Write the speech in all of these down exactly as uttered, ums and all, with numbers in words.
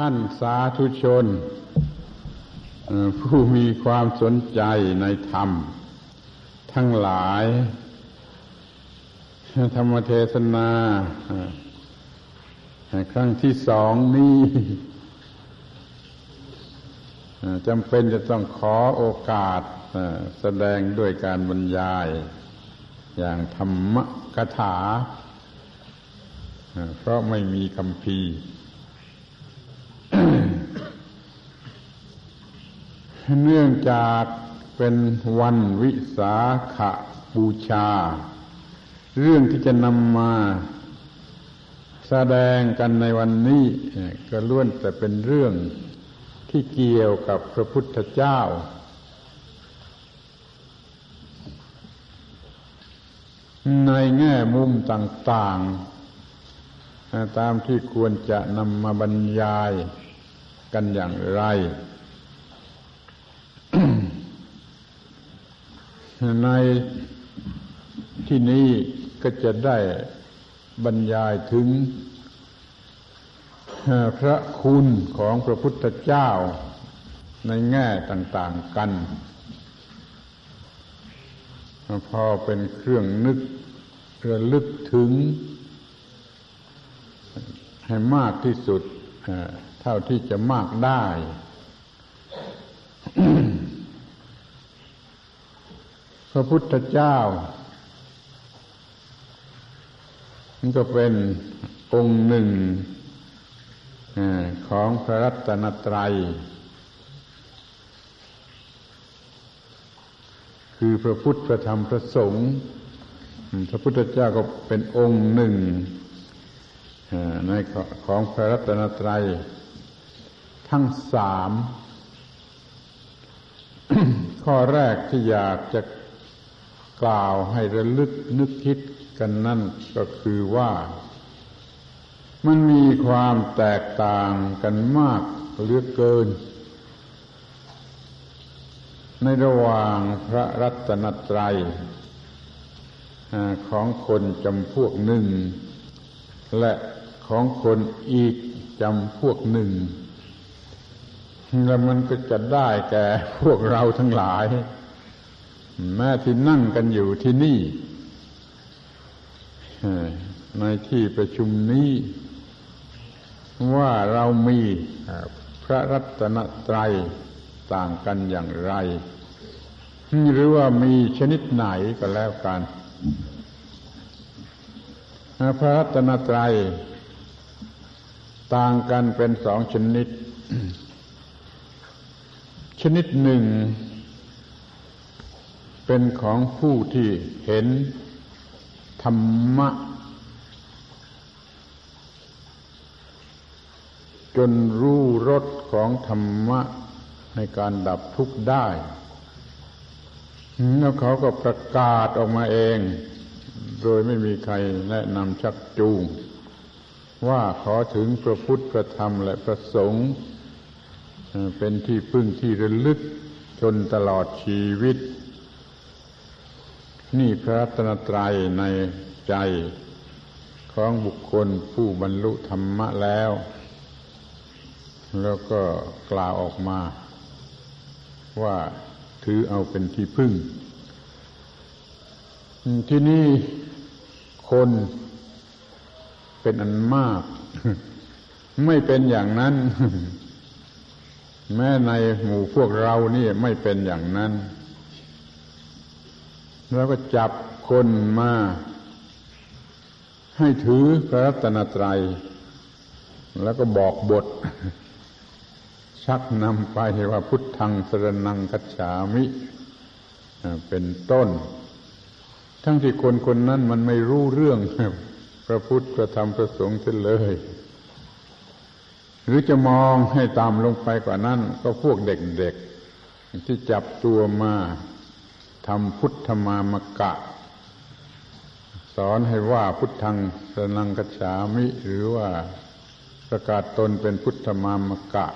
ท่านสาธุชนผู้มีความสนใจในธรรมทั้งหลายธรรมเทศนาครั้งที่สองนี้จำเป็นจะต้องขอโอกาสแสดงด้วยการบรรยายอย่างธรรมกถาเพราะไม่มีคัมภีร์ เนื่องจากเป็นวันวิสาขบูชาเรื่องที่จะนำมาแสดงกันในวันนี้ก็ล้วนแต่เป็นเรื่องที่เกี่ยวกับพระพุทธเจ้าในแง่มุมต่างๆตามที่ควรจะนำมาบรรยายกันอย่างไร ในที่นี้ก็จะได้บรรยายถึงพระคุณของพระพุทธเจ้าในแง่ต่างๆกันพอเป็นเครื่องนึกระลึกถึงให้มากที่สุดเท่าที่จะมากได้ พระพุทธเจ้าก็เป็นองค์หนึ่งของพระรัตนตรัยคือพระพุทธพระธรรมพระสงฆ์พระพุทธเจ้าก็เป็นองค์หนึ่งในของพระรัตนตรัยทั้งสาม ข้อแรกที่อยากจะกล่าวให้ระลึกนึกคิดกันนั่นก็คือว่ามันมีความแตกต่างกันมากเหลือเกินในระหว่างพระรัตนตรัยของคนจำพวกหนึ่งและของคนอีกจำพวกหนึ่งแล้วมันก็จะได้แก่พวกเราทั้งหลายแม้ที่นั่งกันอยู่ที่นี่ในที่ประชุมนี้ว่าเรามีพระรัตนตรัยต่างกันอย่างไรหรือว่ามีชนิดไหนก็แล้วกันพระรัตนตรัยต่างกันเป็นสองชนิด ชนิดหนึ่งเป็นของผู้ที่เห็นธรรมะจนรู้รสของธรรมะในการดับทุกข์ได้แล้วเขาก็ประกาศออกมาเองโดยไม่มีใครแนะนำชักจูงว่าขอถึงพระพุทธพระธรรมและพระสงฆ์เป็นที่พึ่งที่ระลึกจนตลอดชีวิตนี่พระรัตนตรัยในใจของบุคคลผู้บรรลุธรรมะแล้วแล้วก็กล่าวออกมาว่าถือเอาเป็นที่พึ่งที่นี่คนเป็นอันมากไม่เป็นอย่างนั้นแม้ในหมู่พวกเรานี่ไม่เป็นอย่างนั้นแล้วก็จับคนมาให้ถือพระรัตนตรัยแล้วก็บอกบทชักนำไปว่าพุทธังสรณังคัจฉามิเป็นต้นทั้งที่คนคนนั้นมันไม่รู้เรื่องพระพุทธพระธรรมพระสงฆ์เสียเลยหรือจะมองให้ตามลงไปกว่านั้นก็พวกเด็กๆที่จับตัวมาทำพุทธมามกะสอนให้ว่าพุทธังสรณังคัจฉามิหรือว่าประกาศตนเป็นพุทธมามกะ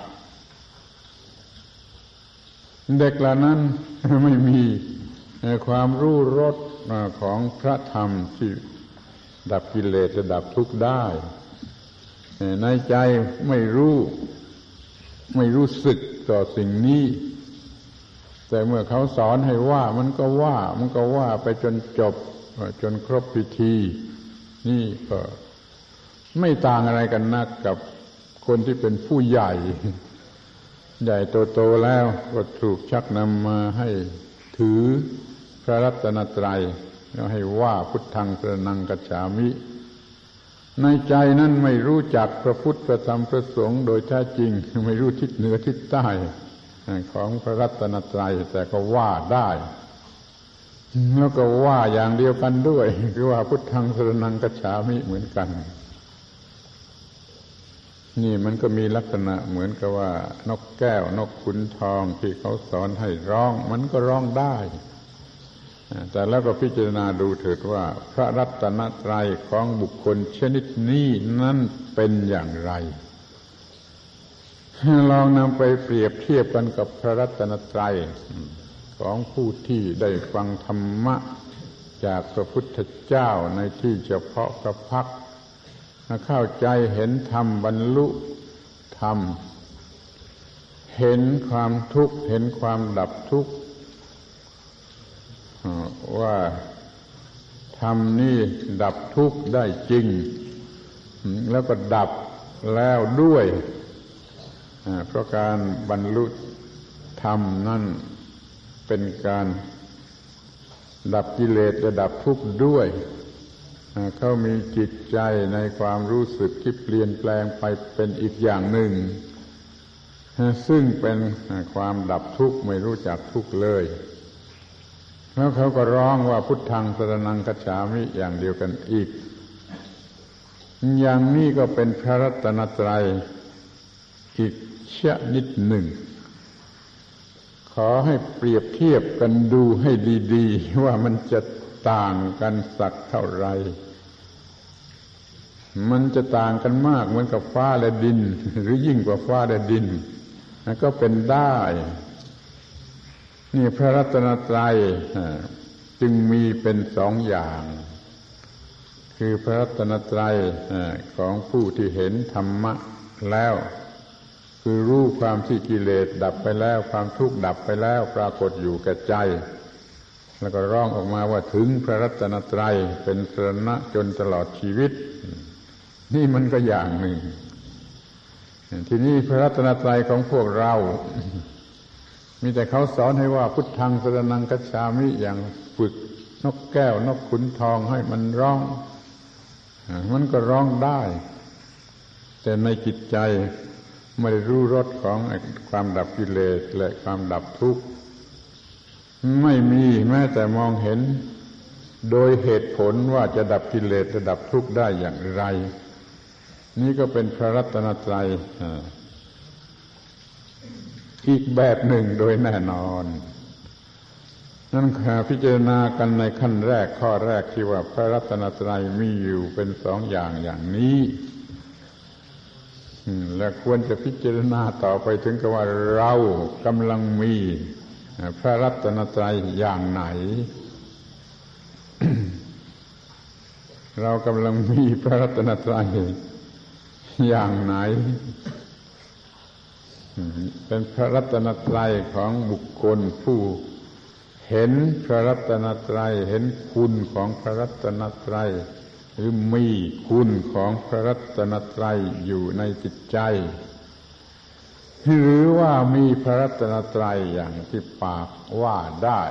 เด็กเหล่านั้นไม่มีความรู้รสของพระธรรมที่ดับกิเลสดับทุกข์ได้ในใจไม่รู้ ไม่รู้สึกต่อสิ่งนี้แต่เมื่อเขาสอนให้ว่ามันก็ว่ามันก็ว่าไปจนจบจนครบพิธีนี่ก็ไม่ต่างอะไรกันนักกับคนที่เป็นผู้ใหญ่ใหญ่โตๆแล้วก็ถูกชักนำมาให้ถือพระรัตนตรัยแล้วให้ว่าพุทธังสรณังคัจฉามิในใจนั้นไม่รู้จักพระพุทธพระธรรมพระสงฆ์โดยแท้จริงไม่รู้ทิศเหนือทิศใต้ของพระรัตนตรัยแต่ก็ว่าได้แล้วก็ว่าอย่างเดียวกันด้วยคือว่าพุทธังสรณังคัจฉามิเหมือนกันนี่มันก็มีลักษณะเหมือนกับว่านกแก้วนกขุนทองที่เขาสอนให้ร้องมันก็ร้องได้แต่แล้วก็พิจารณาดูเถิดว่าพระรัตนตรัยของบุคคลชนิดนี้นั่นเป็นอย่างไรลองนำไปเปรียบเทียบกันกับพระรัตนตรัยของผู้ที่ได้ฟังธรรมะจากพระพุทธเจ้าในที่เฉพาะพระพักตร์เข้าใจเห็นธรรมบรรลุธรรมเห็นความทุกข์เห็นความดับทุกข์ว่าธรรมนี้ดับทุกข์ได้จริงแล้วก็ดับแล้วด้วยเพราะการบรรลุธรรมนั่นเป็นการดับกิเลสและดับทุกข์ด้วยเขามีจิตใจในความรู้สึกที่เปลี่ยนแปลงไปเป็นอีกอย่างหนึ่งซึ่งเป็นความดับทุกข์ไม่รู้จักทุกข์เลยแล้วเขาก็ร้องว่าพุทธังสรณังคัจฉามิอย่างเดียวกันอีกอย่างนี้ก็เป็นพระรัตนตรัยอีกชนิดหนึ่งขอให้เปรียบเทียบกันดูให้ดีๆว่ามันจะต่างกันสักเท่าไรมันจะต่างกันมากเหมือนกับฟ้าและดินหรือยิ่งกว่าฟ้าและดินนั่นก็เป็นได้นี่พระรัตนตรัยจึงมีเป็นสองอย่างคือพระรัตนตรัยของผู้ที่เห็นธรรมะแล้วคือรู้ความที่กิเลสดับไปแล้วความทุกข์ดับไปแล้วปรากฏอยู่แก่ใจแล้วก็ร้องออกมาว่าถึงพระรัตนตรัยเป็นสรณะจนตลอดชีวิตนี่มันก็อย่างหนึ่งทีนี้พระรัตนตรัยของพวกเรามีแต่เขาสอนให้ว่าพุทธังสรณังคัจฉามิอย่างฝึกนกแก้วนกขุนทองให้มันร้องมันก็ร้องได้แต่ในจิตใจไม่รู้รสของความดับกิเลสและความดับทุกข์ไม่มีแม้แต่มองเห็นโดยเหตุผลว่าจะดับกิเลสจะดับทุกข์ได้อย่างไรนี่ก็เป็นพระรัตนตรัยอีกแบบหนึ่งโดยแน่นอนนั่นค่ะพิจารณากันในขั้นแรกข้อแรกที่ว่าพระรัตนตรัยมีอยู่เป็นสองอย่างอย่างนี้และควรจะพิจารณาต่อไปถึงกับว่าเรากำลังมีพระรัตนตรัยอย่างไหน เรากำลังมีพระรัตนตรัยอย่างไหน เป็นพระรัตนตรัยของบุคคลผู้เห็นพระรัตนตรัยเห็นคุณของพระรัตนตรัยหรือมีคุณของพระรัตนตรัยอยู่ในจิตใจหรือว่ามีพระรัตนตรัยอย่างที่ปากว่าได้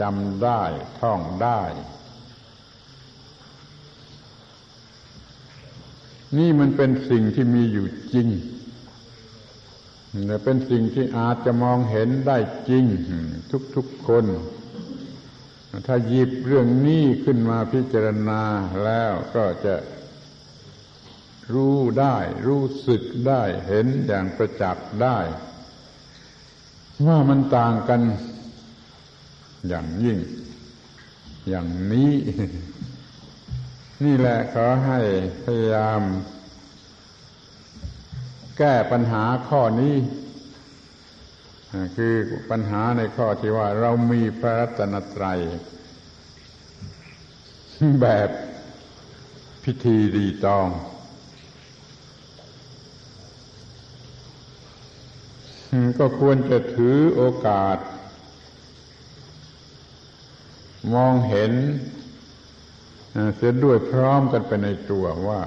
จำได้ท่องได้นี่มันเป็นสิ่งที่มีอยู่จริงและเป็นสิ่งที่อาจจะมองเห็นได้จริงทุกๆคนถ้าหยิบเรื่องนี้ขึ้นมาพิจารณาแล้วก็จะรู้ได้รู้สึกได้เห็นอย่างประจักษ์ได้ว่ามันต่างกันอย่างยิ่งอย่างนี้นี่แหละขอให้พยายามแก้ปัญหาข้อนี้คือปัญหาในข้อที่ว่าเรามีพระรัตนตรัยแบบพิธีรีตอง ก็ควรจะถือโอกาสมองเห็นเสียด้วยพร้อมกันไปในตัวว่า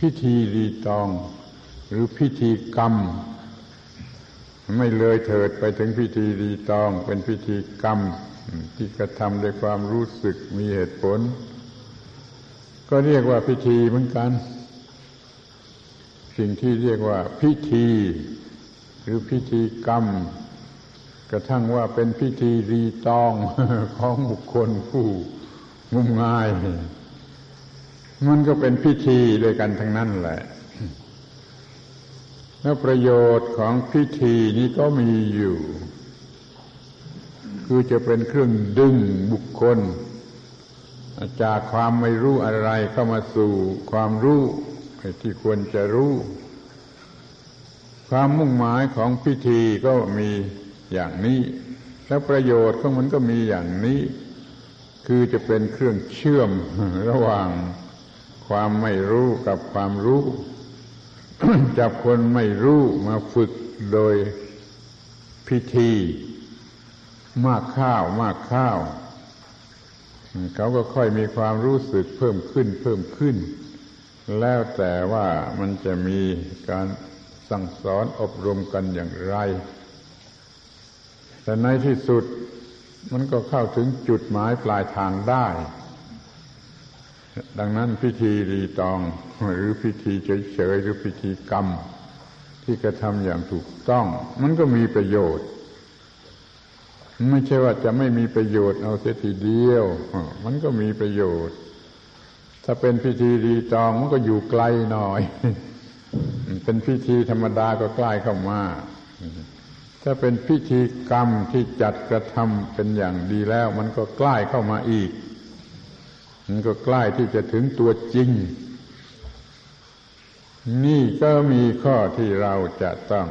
พิธีรีตองหรือพิธีกรรมไม่เลยเถิดไปถึงพิธีรีตองเป็นพิธีกรรมที่กระทำด้วยความรู้สึกมีเหตุผลก็เรียกว่าพิธีเหมือนกันสิ่งที่เรียกว่าพิธีหรือพิธีกรรมกระทั่งว่าเป็นพิธีรีตองของบุคคลผู้งมงายมันก็เป็นพิธีด้วยกันทั้งนั้นแหละและประโยชน์ของพิธีนี้ก็มีอยู่คือจะเป็นเครื่องดึงบุคคลจากความไม่รู้อะไรเข้ามาสู่ความรู้ที่ควรจะรู้ความมุ่งหมายของพิธีก็มีอย่างนี้และประโยชน์ของมันก็มีอย่างนี้คือจะเป็นเครื่องเชื่อมระหว่างความไม่รู้กับความรู้ จับคนไม่รู้มาฝึกโดยพิธีมากข้าวมากข้าวเขาก็ค่อยมีความรู้สึกเพิ่มขึ้นเพิ่มขึ้นแล้วแต่ว่ามันจะมีการสั่งสอนอบรมกันอย่างไรแต่ในที่สุดมันก็เข้าถึงจุดหมายปลายทางได้ดังนั้นพิธีรีตองหรือพิธีเฉยๆหรือพิธีกรรมที่กระทำอย่างถูกต้องมันก็มีประโยชน์ไม่ใช่ว่าจะไม่มีประโยชน์เอาเสียทีเดียวมันก็มีประโยชน์ถ้าเป็นพิธีรีตองมันก็อยู่ไกลหน่อยเป็นพิธีธรรมดาก็ใกล้เข้ามาถ้าเป็นพิธีกรรมที่จัดกระทำเป็นอย่างดีแล้วมันก็ใกล้เข้ามาอีกมันก็ใกล้ที่จะถึงตัวจริงนี่ก็มีข้อที่เราจะต้อง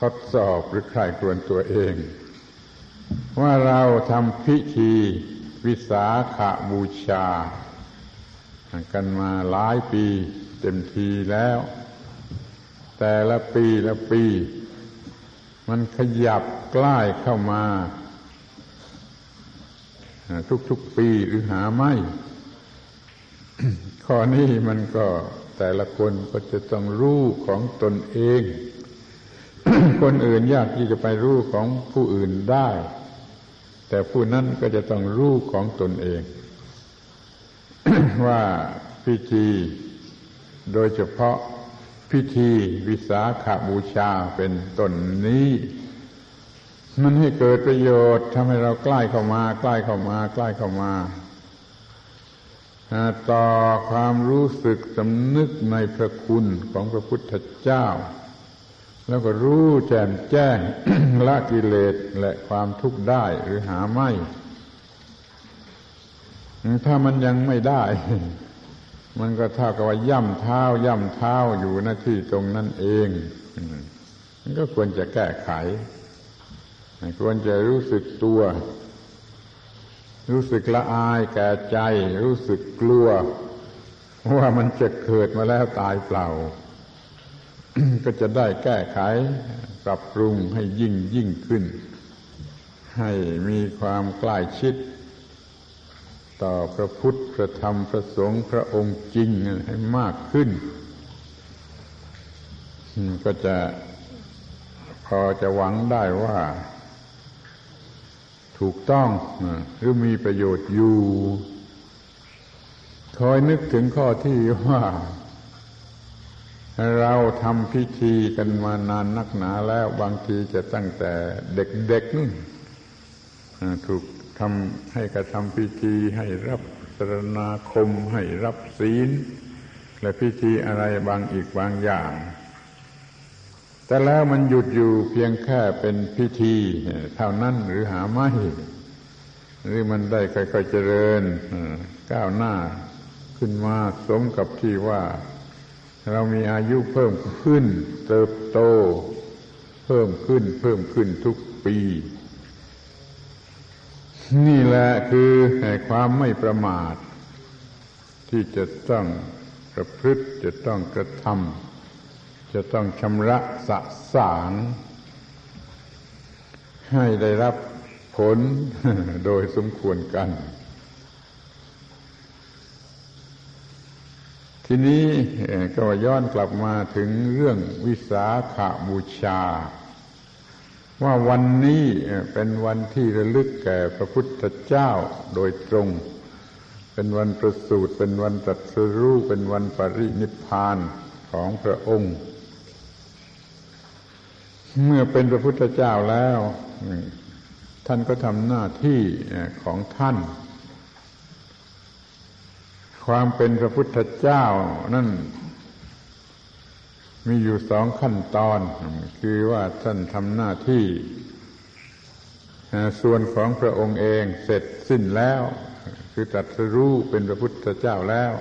ทดสอบหรือใคร่ครวญตัวเองว่าเราทำพิธีวิสาขบูชากันมาหลายปีเต็มทีแล้วแต่ละปีละปีมันขยับใกล้เข้ามาทุกๆปีหรือหาไม่ ข้อนี้มันก็แต่ละคนก็จะต้องรู้ของตนเอง คนอื่นยากที่จะไปรู้ของผู้อื่นได้แต่ผู้นั้นก็จะต้องรู้ของตนเอง ว่าพิธีโดยเฉพาะพิธีวิสาขบูชาเป็นต้นนี้มันให้เกิดประโยชน์ทำให้เราใกล้เข้ามาใกล้เข้ามาใกล้เข้ามาต่อความรู้สึกสำนึกในพระคุณของพระพุทธเจ้าแล้วก็รู้แจ่มแจ้ง ละกิเลสและความทุกข์ได้หรือหาไม่ถ้ามันยังไม่ได้ มันก็เท่ากับว่าย่ำเท้าย่ำเท้าอยู่หน้าที่ตรงนั้นเองมันก็ควรจะแก้ไขควรจะรู้สึกตัวรู้สึกละอายแก่ใจรู้สึกกลัวว่ามันจะเกิดมาแล้วตายเปล่า ก็จะได้แก้ไขปรับปรุงให้ยิ่งยิ่งขึ้นให้มีความใกล้ชิดต่อพระพุทธพระธรรมพระสงฆ์พระองค์จริงให้มากขึ้นก็จะพอจะหวังได้ว่าถูกต้องหรือมีประโยชน์อยู่คอยนึกถึงข้อที่ว่าเราทำพิธีกันมานานนักหนาแล้วบางทีจะตั้งแต่เด็กๆนู่นถูกทำให้กระทำพิธีให้รับสรณาคมให้รับศีลและพิธีอะไรบางอีกบางอย่างแต่แล้วมันหยุดอยู่เพียงแค่เป็นพิธีเท่านั้นหรือหาไม่หรือมันได้ค่อยๆเจริญก้าวหน้าขึ้นมาสมกับที่ว่าเรามีอายุเพิ่มขึ้นเติบโตเพิ่มขึ้นเพิ่มขึ้นทุกปีนี่แหละคือความไม่ประมาทที่จะต้องประพฤติจะต้องกระทำ จะต้องชำระสะสางให้ได้รับผลโดยสมควรกันทีนี้ก็ย้อนกลับมาถึงเรื่องวิสาขบูชาว่าวันนี้เป็นวันที่ระลึกแก่พระพุทธเจ้าโดยตรงเป็นวันประสูติเป็นวันตรัสรู้เป็นวันปรินิพพานของพระองค์เมื่อเป็นพระพุทธเจ้าแล้วท่านก็ทำหน้าที่ของท่านความเป็นพระพุทธเจ้านั่นมีอยู่สองขั้นตอนคือว่าท่านทำหน้าที่ส่วนของพระองค์เองเสร็จสิ้นแล้วคือตรัสรู้เป็นพระพุทธเจ้าแล้ว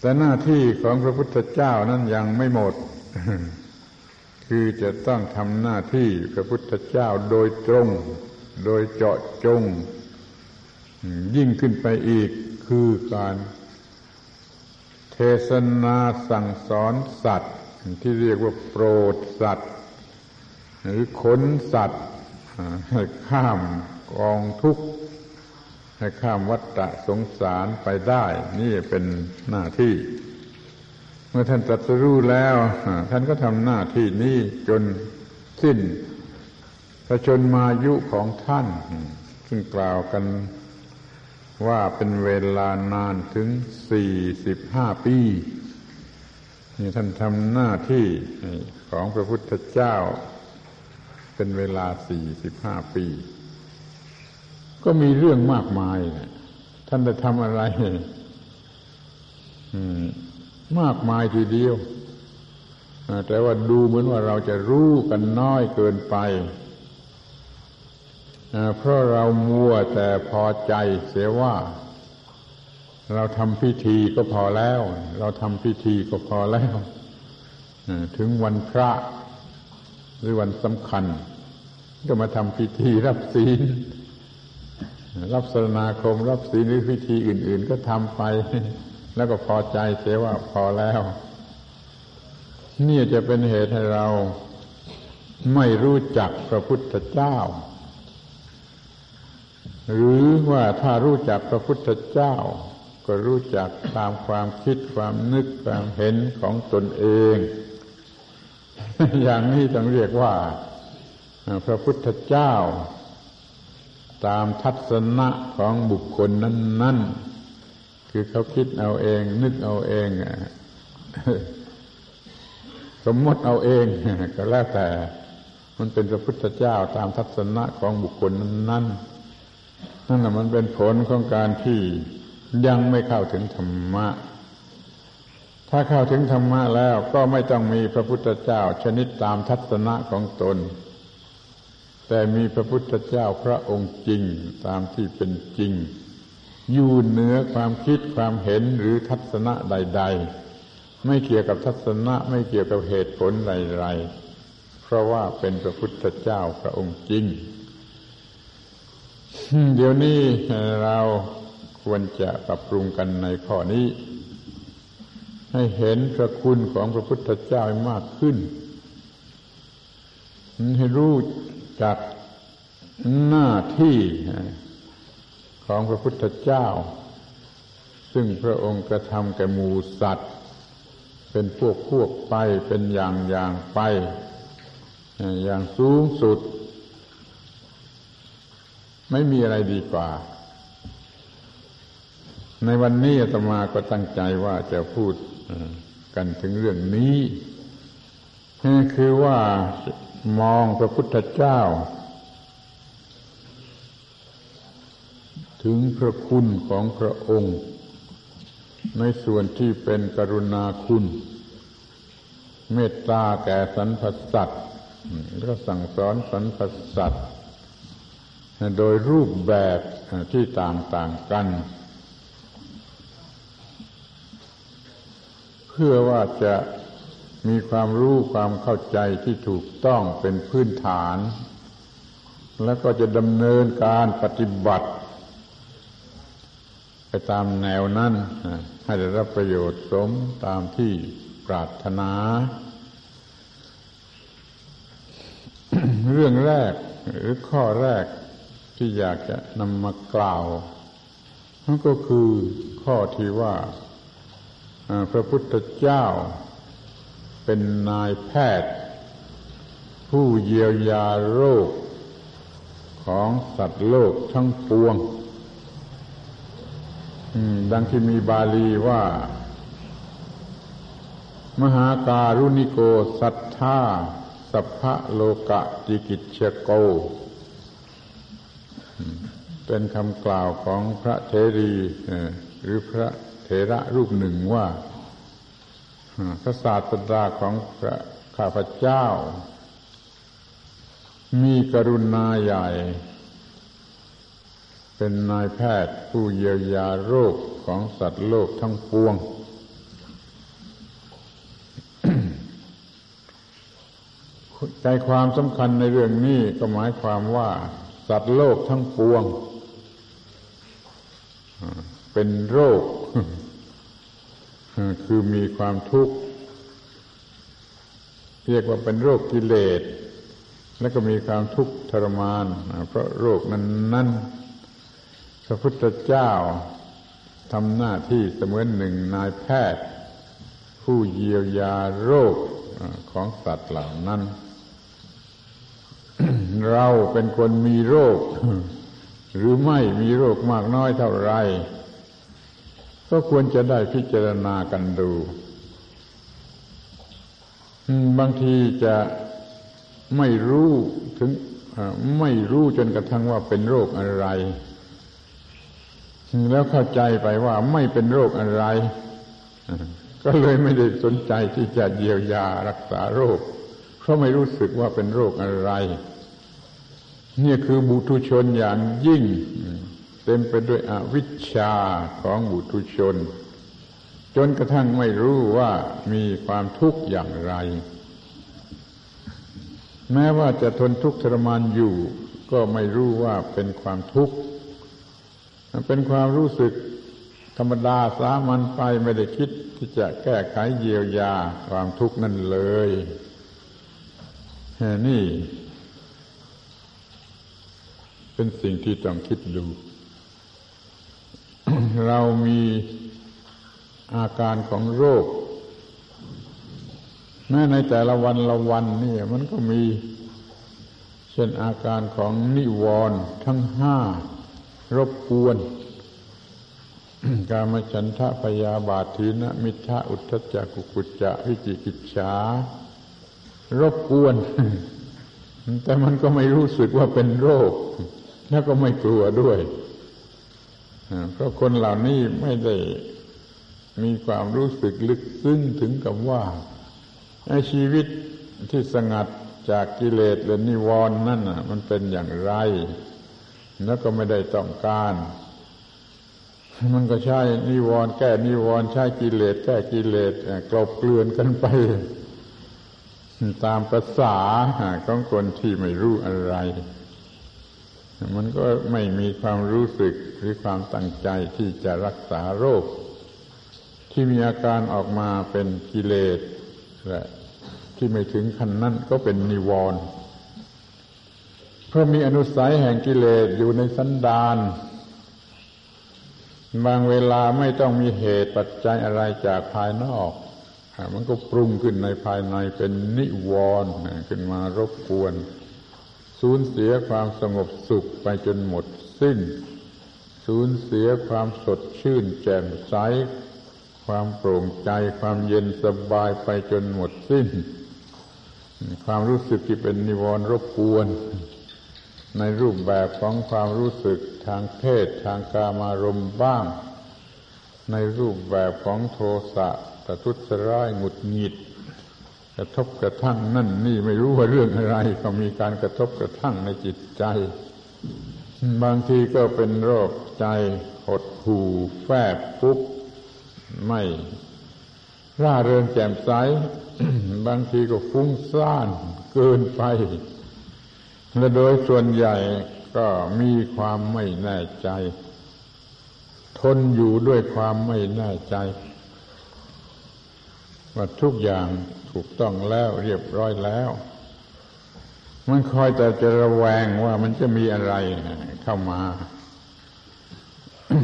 แต่หน้าที่ของพระพุทธเจ้านั้นยังไม่หมดคือจะต้องทำหน้าที่พระพุทธเจ้าโดยตรงโดยเจาะจงยิ่งขึ้นไปอีกคือการเทศนาสั่งสอนสัตว์ที่เรียกว่าโปรดสัตว์หรือขนสัตว์ให้ข้ามกองทุกข์ให้ข้ามวัฏสงสารไปได้นี่เป็นหน้าที่เมื่อท่านตรัสรู้แล้วท่านก็ทำหน้าที่นี้จนสิ้นพระชนมายุของท่านซึ่งกล่าวกันว่าเป็นเวลานานถึงสี่สิบห้าปีนี่ท่านทำหน้าที่ของพระพุทธเจ้าเป็นเวลาสี่สิบห้าปีก็มีเรื่องมากมายท่านได้ทำอะไรมากมายทีเดียวแต่ว่าดูเหมือนว่าเราจะรู้กันน้อยเกินไปเพราะเรามัวแต่พอใจเสียว่าเราทำพิธีก็พอแล้วเราทำพิธีก็พอแล้วถึงวันพระหรือวันสำคัญก็มาทำพิธีรับศีลรับสรณาคมรับศีลหรือพิธีอื่นๆก็ทำไปแล้วก็พอใจเสียว่าพอแล้วนี่จะเป็นเหตุให้เราไม่รู้จักพระพุทธเจ้าหรือว่าถ้ารู้จักพระพุทธเจ้าก็รู้จักตามความคิดความนึกความเห็นของตนเองอย่างนี้ต้องเรียกว่าพระพุทธเจ้าตามทัศนะของบุคคลนั้นๆคือเขาคิดเอาเองนึกเอาเองสมมติเอาเองก็แล้วแต่มันเป็นพระพุทธเจ้าตามทัศนะของบุคคลนั้นๆนั่นแหละมันเป็นผลของการที่ยังไม่เข้าถึงธรรมะถ้าเข้าถึงธรรมะแล้วก็ไม่ต้องมีพระพุทธเจ้าชนิดตามทัศนะของตนแต่มีพระพุทธเจ้าพระองค์จริงตามที่เป็นจริงอยู่เหนือความคิดความเห็นหรือทัศนะใดๆไม่เกี่ยวกับทัศนะไม่เกี่ยวกับเหตุผลใดๆเพราะว่าเป็นพระพุทธเจ้าพระองค์จริงเดี๋ยวนี้เราควรจะปรับปรุงกันในข้อนี้ให้เห็นพระคุณของพระพุทธเจ้ามากขึ้นให้รู้จักหน้าที่ของพระพุทธเจ้าซึ่งพระองค์กระทำแก่หมู่สัตว์เป็นพวกพวกไปเป็นอย่างอย่างไปอย่างสูงสุดไม่มีอะไรดีกว่าในวันนี้อาตมาก็ตั้งใจว่าจะพูดกันถึงเรื่องนี้คือว่ามองพระพุทธเจ้าถึงพระคุณของพระองค์ในส่วนที่เป็นกรุณาคุณเมตตาแก่สรรพสัตว์แล้วสั่งสอนสรรพสัตว์โดยรูปแบบที่ต่างๆกันเพื่อว่าจะมีความรู้ความเข้าใจที่ถูกต้องเป็นพื้นฐานแล้วก็จะดำเนินการปฏิบัติไปตามแนวนั้นให้ได้รับประโยชน์สมตามที่ปรารถนา เรื่องแรกหรือข้อแรกที่อยากจะนำมากล่าวนั่นก็คือข้อที่ว่าพระพุทธเจ้าเป็นนายแพทย์ผู้เยียวยาโรคของสัตว์โลกทั้งปวงดังที่มีบาลีว่ามหาการุณิโกสัทธาสัพพะโลกะจิกิจโกเป็นคำกล่าวของพระเถรีหรือพระเถระรูปหนึ่งว่าพระศาสดาของพระข้าพเจ้ามีกรุณาใหญ่เป็นนายแพทย์ผู้เยียวยาโรคของสัตว์โลกทั้งปวง ใจความสำคัญในเรื่องนี้ก็หมายความว่าสัตว์โลกทั้งปวงเป็นโรค คือมีความทุกข์เรียกว่าเป็นโรคกิเลสแล้วก็มีความทุกข์ทรมานเพราะโรคนั้นนั้นพระพุทธเจ้าทำหน้าที่เสมือนหนึ่งนายแพทย์ผู้เยียวยาโรคของสัตว์เหล่านั้น เราเป็นคนมีโรค หรือไม่มีโรคมากน้อยเท่าไรก็ควรจะได้พิจารณากันดูบางทีจะไม่รู้ถึงไม่รู้จนกระทั่งว่าเป็นโรคอะไรแล้วเข้าใจไปว่าไม่เป็นโรคอะไรก็เลยไม่ได้สนใจที่จะเยียวยารักษาโรคเพราะไม่รู้สึกว่าเป็นโรคอะไรนี่คือบุถุชนอย่างยิ่งเต็มไปด้วยอวิชชาของบุถุชนจนกระทั่งไม่รู้ว่ามีความทุกข์อย่างไรแม้ว่าจะทนทุกข์ทรมานอยู่ก็ไม่รู้ว่าเป็นความทุกข์มันเป็นความรู้สึกธรรมดาสามัญไปไม่ได้คิดที่จะแก้ไขเยียวยาความทุกข์นั่นเลยนี่เป็นสิ่งที่ต้องคิดดู เรามีอาการของโรคแม้ในแต่ละวันละวันนี่มันก็มีเช่นอาการของนิวรณ์ทั้งห้ารบกวน กามฉันทะพยาบาทถีนมิทธะอุทธัจจะกุกุจจะวิจิกิจฉารบกวน แต่มันก็ไม่รู้สึกว่าเป็นโรคแล้วก็ไม่กลัวด้วยเพราะคนเหล่านี้ไม่ได้มีความรู้สึกลึกซึ้งถึงกับว่าในชีวิตที่สงัดจากกิเลสและนิวรณ์นั่นน่ะมันเป็นอย่างไรแล้วก็ไม่ได้ต้องการมันก็ใช้นิวรณ์แก้นิวรณ์ใช้กิเลสแก้กิเลสกลบเกลื่อนกันไปตามภาษาของคนที่ไม่รู้อะไรมันก็ไม่มีความรู้สึกหรือความตั้งใจที่จะรักษาโรคที่มีอาการออกมาเป็นกิเลสและที่ไม่ถึงขั้นนั้นก็เป็นนิวรณ์เพราะมีอนุสัยแห่งกิเลสอยู่ในสันดานบางเวลาไม่ต้องมีเหตุปัจจัยอะไรจากภายนอกมันก็ปรุงขึ้นในภายในเป็นนิวรณ์ขึ้นมารบกวนสูญเสียความสงบสุขไปจนหมดสิ้นสูญเสียความสดชื่นแจ่มใสความโปร่งใจความเย็นสบายไปจนหมดสิ้นความรู้สึกที่เป็นนิวรณ์รบกวนในรูปแบบของความรู้สึกทางเพศทางกามารมณ์บ้างในรูปแบบของโทสะประทุษร้ายหงุดหงิดกระทบกระทั่งนั่นนี่ไม่รู้ว่าเรื่องอะไรก็มีการกระทบกระทั่งในจิตใจบางทีก็เป็นโรคใจหดหู่แฝบฟุบไม่ร่าเริงแจ่มใส บางทีก็ฟุ้งซ่านเกินไปและโดยส่วนใหญ่ก็มีความไม่แน่ใจทนอยู่ด้วยความไม่แน่ใจว่าทุกอย่างถูกต้องแล้วเรียบร้อยแล้ว มันคอยแต่จะระแวงว่ามันจะมีอะไรเข้ามา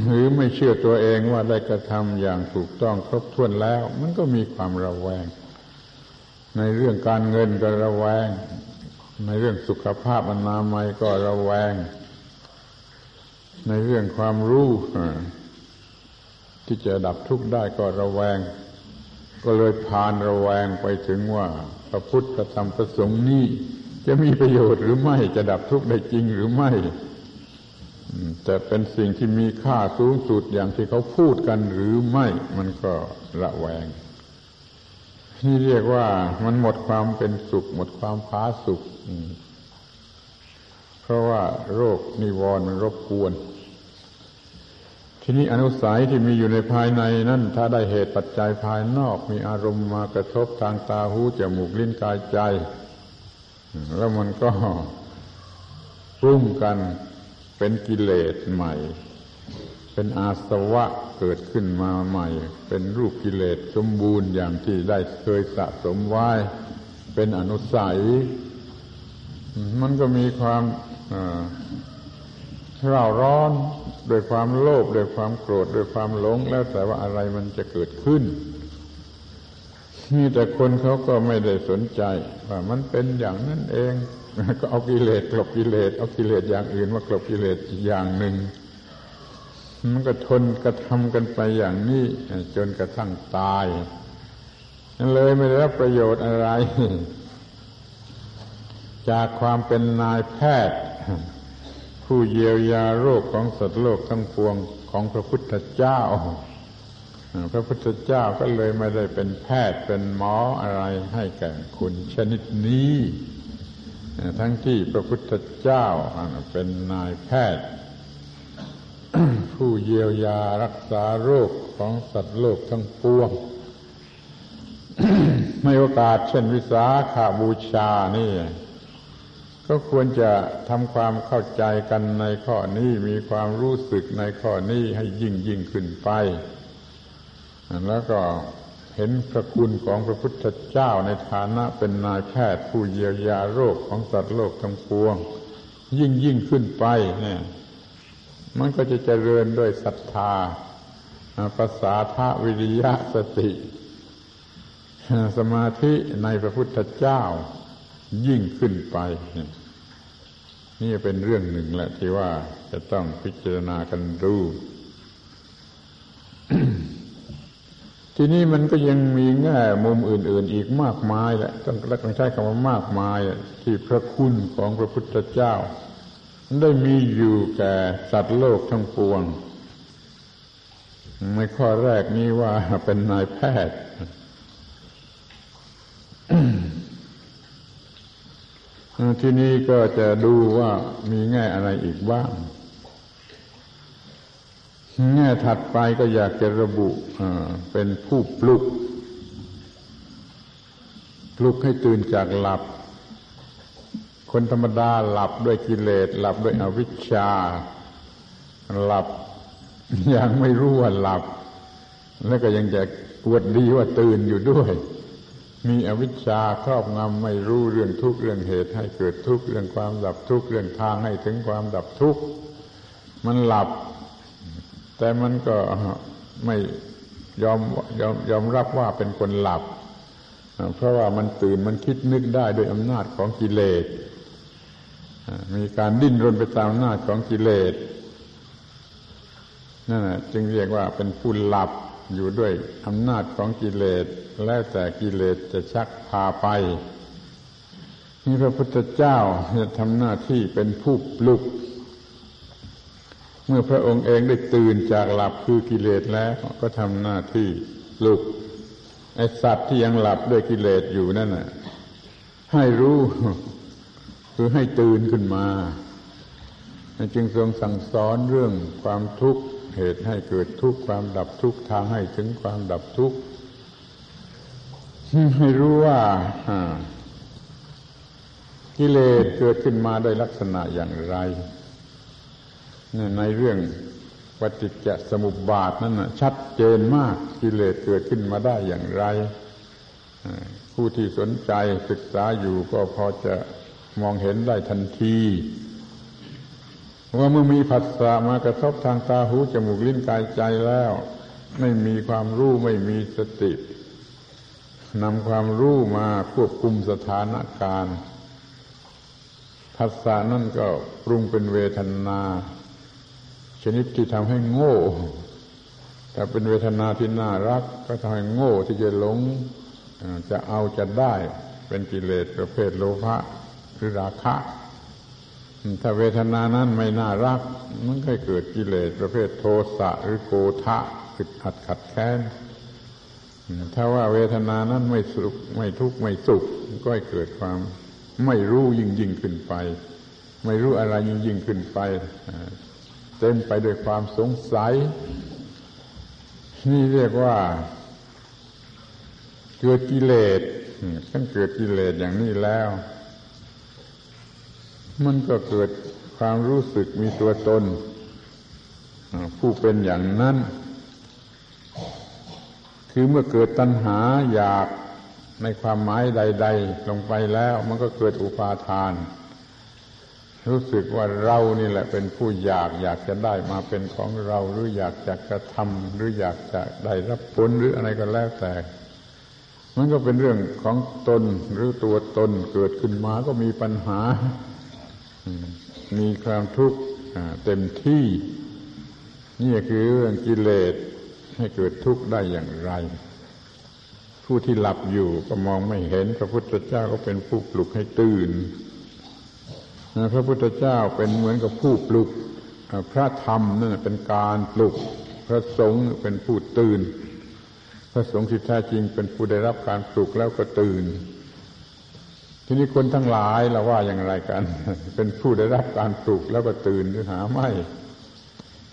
หรือไม่เชื่อตัวเองว่าได้กระทำอย่างถูกต้องครบถ้วนแล้วมันก็มีความระแวงในเรื่องการเงินก็ระแวงในเรื่องสุขภาพอนามัยก็ระแวงในเรื่องความรู้ที่จะดับทุกข์ได้ก็ระแวงก็เลยผ่านระแวงไปถึงว่าพระพุทธพระธรรมพระสงฆ์นี้จะมีประโยชน์หรือไม่จะดับทุกข์ได้จริงหรือไม่จะเป็นสิ่งที่มีค่าสูงสุดอย่างที่เขาพูดกันหรือไม่มันก็ระแวงนี่เรียกว่ามันหมดความเป็นสุขหมดความผาสุกเพราะว่าโรคนิวรณ์มันรบกวนทีนี้อนุสัยที่มีอยู่ในภายในนั่นถ้าได้เหตุปัจจัยภายนอกมีอารมณ์มากระทบทางตาหูจมูกลิ้นกายใจแล้วมันก็ร่วมกันเป็นกิเลสใหม่เป็นอาสวะเกิดขึ้นมาใหม่เป็นรูปกิเลสสมบูรณ์อย่างที่ได้เคยสะสมไว้เป็นอนุสัยมันก็มีความเร่าร้อนโดยความโลภโดยความโกรธโดยความหลงแล้วแต่ว่าอะไรมันจะเกิดขึ้นนี่แต่คนเขาก็ไม่ได้สนใจว่ามันเป็นอย่างนั้นเองก็เอากิเลสกลบกิเลสเอากิเลสอย่างอื่นมากลบกิเลสอย่างหนึ่งมันก็ทนกระทำกันไปอย่างนี้จนกระทั่งตายเลยไม่ได้รับประโยชน์อะไรจากความเป็นนายแพทย์ผู้เยียวยาโรคของสัตว์โลกทั้งปวงของพระพุทธเจ้าพระพุทธเจ้าก็เลยไม่ได้เป็นแพทย์เป็นหมออะไรให้แก่คนชนิดนี้ทั้งที่พระพุทธเจ้าเป็นนายแพทย์ ผู้เยียวยารักษาโรคของสัตว์โลกทั้งปวง ในโอกาสเช่นวิสาขบูชานี่ก็ควรจะทำความเข้าใจกันในข้อนี้มีความรู้สึกในข้อนี้ให้ยิ่งยิ่งขึ้นไปแล้วก็เห็นพระคุณของพระพุทธเจ้าในฐานะเป็นนายแพทย์ผู้เยียวยาโรคของสัตว์โลกทั้งปวงยิ่งยิ่งขึ้นไปเนี่ยมันก็จะเจริญด้วยศรัทธาปัสสาทะวิริยะสติสมาธิในพระพุทธเจ้ายิ่งขึ้นไปนี่เป็นเรื่องหนึ่งแหละที่ว่าจะต้องพิจารณากันดู ทีนี้มันก็ยังมีแง่มุมอื่นๆอีกมากมายแหละต้องต้องใช้คำว่ามากมายที่พระคุณของพระพุทธเจ้าได้มีอยู่แก่สัตว์โลกทั้งปวงในข้อแรกนี้ว่าเป็นนายแพทย์ ที่นี้ก็จะดูว่ามีแง่อะไรอีกบ้างแง่ถัดไปก็อยากจะระบุเป็นผู้ปลุกปลุกให้ตื่นจากหลับคนธรรมดาหลับด้วยกิเลสหลับด้วยอวิชชาหลับยังไม่รู้ว่าหลับแล้วก็ยังจะอวดดีว่าตื่นอยู่ด้วยมีอวิชชาครอบงำไม่รู้เรื่องทุกข์เรื่องเหตุให้เกิดทุกข์เรื่องความดับทุกข์เรื่องทางให้ถึงความดับทุกข์มันหลับแต่มันก็ไม่ยอมยอมยอมรับว่าเป็นคนหลับเพราะว่ามันตื่นมันคิดนึกได้โดยอำนาจของกิเลสมีการดิ้นรนไปตามอำนาจของกิเลสนั่นจึงเรียกว่าเป็นผู้หลับอยู่ด้วยอำนาจของกิเลสแล้วแต่กิเลสจะชักพาไปนี่พระพุทธเจ้าจะทำหน้าที่เป็นผู้ปลุกเมื่อพระองค์เองได้ตื่นจากหลับคือกิเลสแล้วก็ทำหน้าที่ปลุกไอ้สัตว์ที่ยังหลับด้วยกิเลสอยู่นั่นน่ะให้รู้คือให้ตื่นขึ้นมาจึงทรงสั่งสอนเรื่องความทุกข์เหตุให้เกิดทุกข์ความดับทุกข์ทางให้ถึงความดับทุกข์ให้รู้ว่ากิเลสเกิดขึ้นมาด้วยลักษณะอย่างไรในเรื่องปฏิจจสมุปบาทนั้นนะชัดเจนมากกิเลสเกิดขึ้นมาได้อย่างไรผู้ที่สนใจศึกษาอยู่ก็พอจะ มองเห็นได้ทันทีว่าเมื่อมีผัสสะมากระทบทางตาหูจมูกลิ้นกายใจแล้วไม่มีความรู้ไม่มีสตินำความรู้มาควบคุมสถานการณ์ผัสสะนั่นก็ปรุงเป็นเวทนาชนิดที่ทำให้โง่ถ้าเป็นเวทนาที่น่ารักก็ทำให้โง่ที่จะหลงจะเอาจะได้เป็นกิเลสประเภทโลภะหรือราคะถ้าเวทนานั้นไม่น่ารักมันก็เกิดกิเลสประเภทโทสะหรือโกธะอึดอัดขัดแค้นถ้าว่าเวทนานั้นไม่สุขไม่ทุกข์ไม่สุขก็เกิดความไม่รู้ยิ่งยิ่งขึ้นไปไม่รู้อะไรยิ่งยิ่งขึ้นไปเต็มไปด้วยความสงสัยนี่เรียกว่าเกิดกิเลสขั้นเกิดกิเลสอย่างนี้แล้วมันก็เกิดความรู้สึกมีตัวตนผู้เป็นอย่างนั้นคือเมื่อเกิดตัณหาอยากในความหมายใดๆลงไปแล้วมันก็เกิดอุปาทานรู้สึกว่าเรานี่แหละเป็นผู้อยากอยากจะได้มาเป็นของเราหรืออยากจะกระทำหรืออยากจะได้รับผลหรืออะไรก็แล้วแต่มันก็เป็นเรื่องของตนหรือตัวตนเกิดขึ้นมาก็มีปัญหามีความทุกข์เต็มที่นี่คือเรื่องกิเลสให้เกิดทุกข์ได้อย่างไรผู้ที่หลับอยู่ก็มองไม่เห็นพระพุทธเจ้าก็เป็นผู้ปลุกให้ตื่นพระพุทธเจ้าเป็นเหมือนกับผู้ปลุกพระธรรมนั่นเป็นการปลุกพระสงฆ์เป็นผู้ตื่นพระสงฆ์ที่แท้จริงเป็นผู้ได้รับการปลุกแล้วก็ตื่นทีนี้คนทั้งหลายเราว่าอย่างไรกันเป็นผู้ได้รับการปลุกแล้วก็ตื่นหรือหาไม่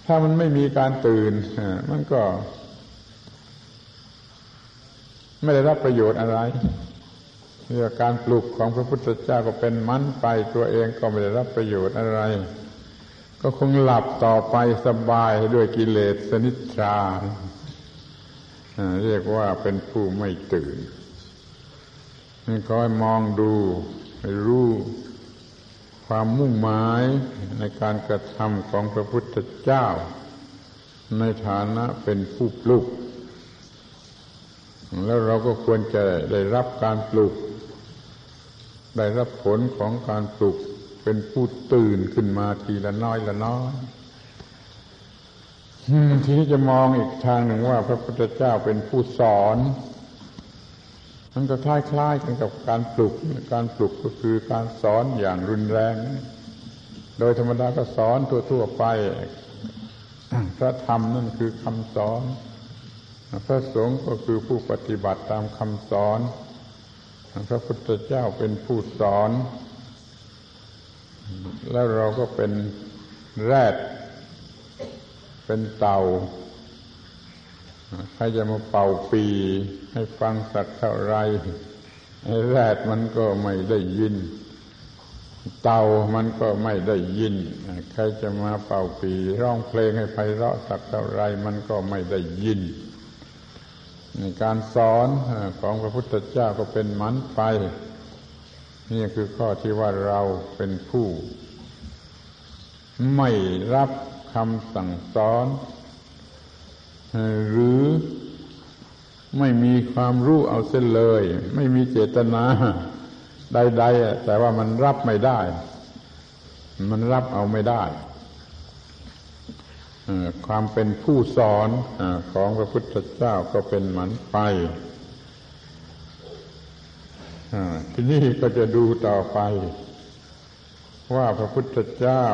ถ้ามันไม่มีการตื่นมันก็ไม่ได้รับประโยชน์อะไรเรื่องการปลุกของพระพุทธเจ้าก็เป็นมันไปตัวเองก็ไม่ได้รับประโยชน์อะไรก็คงหลับต่อไปสบายด้วยกิเลสสนิทชาเรียกว่าเป็นผู้ไม่ตื่นนี่คอยมองดูให้รู้ความมุ่งหมายในการกระทำของพระพุทธเจ้าในฐานะเป็นผู้ปลุกแล้วเราก็ควรจะได้รับการปลุกได้รับผลของการปลุกเป็นผู้ตื่นขึ้นมาทีละน้อยละน้อยทีนี้จะมองอีกทางหนึ่งว่าพระพุทธเจ้าเป็นผู้สอนมันก็คล้ายๆกันกับการปลุกการปลุกก็คือการสอนอย่างรุนแรงโดยธรรมดาก็สอนทั่วๆไปพระธรรมนั่นคือคำสอนพระสงฆ์ก็คือผู้ปฏิบัติตามคำสอนพระพุทธเจ้าเป็นผู้สอนแล้วเราก็เป็นแรดเป็นเต่าใครจะมาเป่าปีให้ฟังสักเท่าไรไอ้แรดมันก็ไม่ได้ยินเต่ามันก็ไม่ได้ยินใครจะมาเป่าปีร้องเพลงให้ไพเราะสักเท่าไรมันก็ไม่ได้ยินการสอนของพระพุทธเจ้าก็เป็นมันไปนี่คือข้อที่ว่าเราเป็นผู้ไม่รับคำสั่งสอนหรือไม่มีความรู้เอาเส้นเลยไม่มีเจตนาใดๆแต่ว่ามันรับไม่ได้มันรับเอาไม่ได้ความเป็นผู้สอนของพระพุทธเจ้าก็เป็นหมันไปทีนี้ก็จะดูต่อไปว่าพระพุทธเจ้า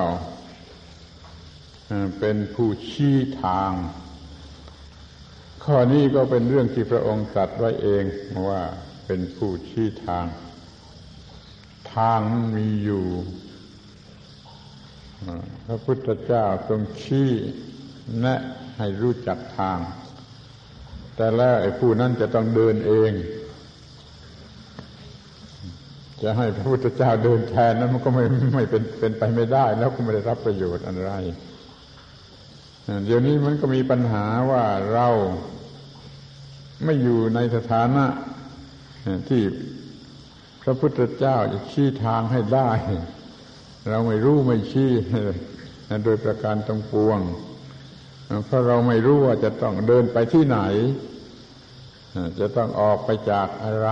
เป็นผู้ชี้ทางข้อนี้ก็เป็นเรื่องที่พระองค์ตรัสไว้เองว่าเป็นผู้ชี้ทางทางมีอยู่พระพุทธเจ้าทรงชี้แนะให้รู้จักทางแต่แล้วไอ้ผู้นั้นจะต้องเดินเองจะให้พระพุทธเจ้าเดินแทนนั้นมันก็ไม่ไม่เป็นเป็นไปไม่ได้แล้วก็ไม่ได้รับประโยชน์อะไรเดี๋ยวนี้มันก็มีปัญหาว่าเราไม่อยู่ในสถานะที่ พระพุทธเจ้าจะชี้ทางให้ได้เราไม่รู้ไม่ชี้โดยประการทั้งปวงเพราะเราไม่รู้ว่าจะต้องเดินไปที่ไหนจะต้องออกไปจากอะไร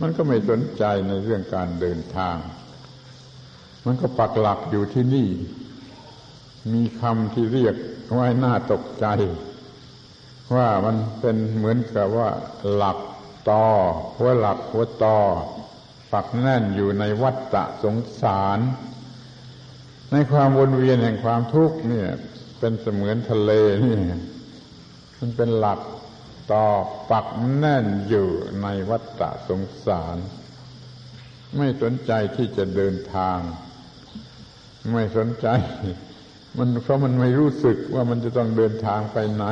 มันก็ไม่สนใจในเรื่องการเดินทางมันก็ปักหลักอยู่ที่นี่มีคำที่เรียกว่าน่าตกใจว่ามันเป็นเหมือนกับว่าหลักตอหัวหลักหัวตอปักแน่นอยู่ในวัฏฏะสงสารในความวนเวียนแห่งความทุกข์เนี่ยเป็นเสมือนทะเลนี่มันเป็นหลักตอปักแน่นอยู่ในวัฏฏะสงสารไม่สนใจที่จะเดินทางไม่สนใจมันเพราะมันไม่รู้สึกว่ามันจะต้องเดินทางไปไหน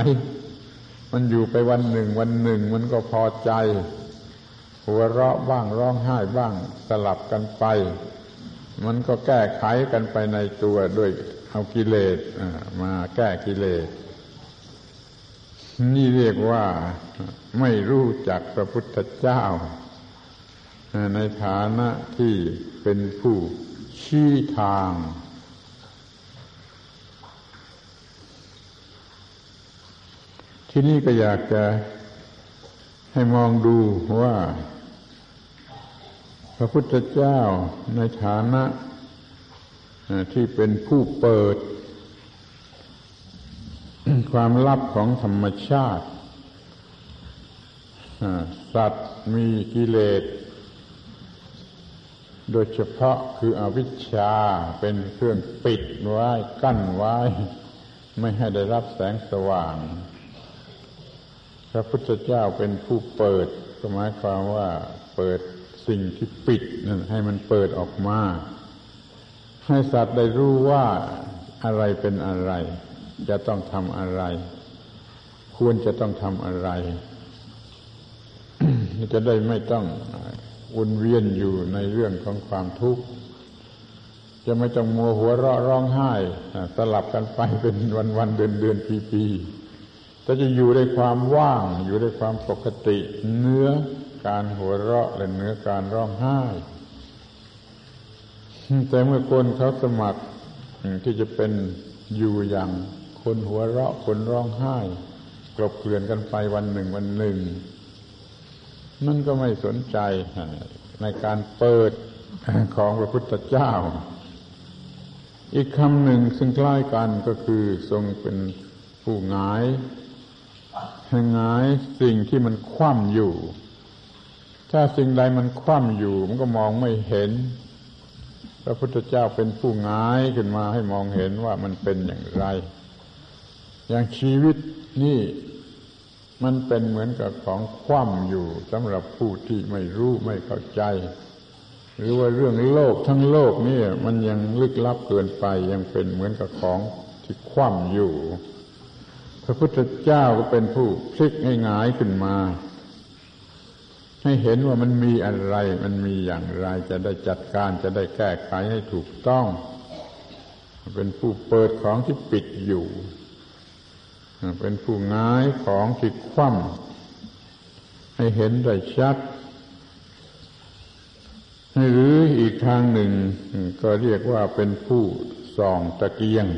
มันอยู่ไปวันหนึ่งวันหนึ่งมันก็พอใจหัวเราะบ้างร้องไห้บ้างสลับกันไปมันก็แก้ไขกันไปในตัวด้วยเอากิเลสมาแก้กิเลสนี่เรียกว่าไม่รู้จักพระพุทธเจ้าในฐานะที่เป็นผู้ชี้ทางที่นี่ก็อยากจะให้มองดูว่าพระพุทธเจ้าในฐานะที่เป็นผู้เปิดความลับของธรรมชาติสัตว์มีกิเลสโดยเฉพาะคืออวิชชาเป็นเครื่องปิดไว้กั้นไว้ไม่ให้ได้รับแสงสว่างพระพุทธเจ้าเป็นผู้เปิดก็หมายความว่าเปิดสิ่งที่ปิดนั่นให้มันเปิดออกมาให้สัตว์ได้รู้ว่าอะไรเป็นอะไรจะต้องทำอะไรควรจะต้องทำอะไร จะได้ไม่ต้องวนเวียนอยู่ในเรื่องของความทุกข์จะไม่ต้องมัวหัวเราะร้องไห้สลับกันไปเป็นวันๆเดือนๆปีๆแต่จะอยู่ในความว่างอยู่ในความปกติเนื้อการหัวเราะและเนื้อการร้องไห้แต่เมื่อคนเขาสมัครที่จะเป็นอยู่อย่างคนหัวเราะคนร้องไห้กลบเกลื่อนกันไปวันหนึ่งวันหนึ่งนั่นก็ไม่สนใจในการเปิดของพระพุทธเจ้าอีกคำหนึ่งซึ่งคล้ายกันก็คือทรงเป็นผู้หงายหงายสิ่งที่มันคว่ำอยู่ถ้าสิ่งใดมันคว่ำอยู่มันก็มองไม่เห็นพระพุทธเจ้าเป็นผู้หงายขึ้นมาให้มองเห็นว่ามันเป็นอย่างไรอย่างชีวิตนี่มันเป็นเหมือนกับของคว่ำอยู่สำหรับผู้ที่ไม่รู้ไม่เข้าใจหรือว่าเรื่องโลกทั้งโลกนี่มันยังลึกลับเกินไปยังเป็นเหมือนกับของที่คว่ำอยู่พระพุทธเจ้าก็เป็นผู้พลิกให้หงายขึ้นมาให้เห็นว่ามันมีอะไรมันมีอย่างไรจะได้จัดการจะได้แก้ไขให้ถูกต้องเป็นผู้เปิดของที่ปิดอยู่เป็นผู้หงายของที่คว่ำให้เห็นได้ชัดหรืออีกทางหนึ่งก็เรียกว่าเป็นผู้ส่องตะเกียง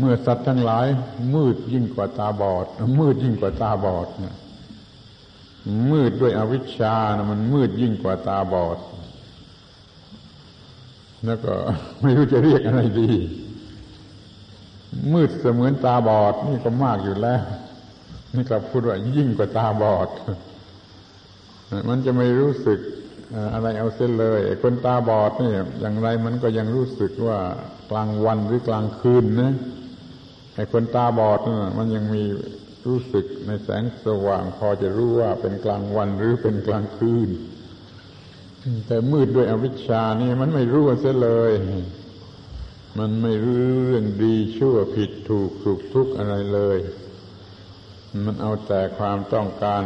เมื่อสัตว์ทั้งหลายมืดยิ่งกว่าตาบอดมืดยิ่งกว่าตาบอดนะมืดด้วยอวิชชานะมันมืดยิ่งกว่าตาบอดแล้วก็ไม่รู้จะเรียกอะไรดีมืดเสมือนตาบอดนี่ก็มากอยู่แล้วนี่กลับพูดว่ายิ่งกว่าตาบอดมันจะไม่รู้สึกอะไรเอาเส้นเลยคนตาบอดนี่อย่างไรมันก็ยังรู้สึกว่ากลางวันหรือกลางคืนนะไอ้คนตาบอดนะมันยังมีรู้สึกในแสงสว่างพอจะรู้ว่าเป็นกลางวันหรือเป็นกลางคืนแต่มืดด้วยอวิชชานี่มันไม่รู้เสียเลยมันไม่รู้เรื่องดีชั่วผิดถูกสุขทุกข์อะไรเลยมันเอาแต่ความต้องการ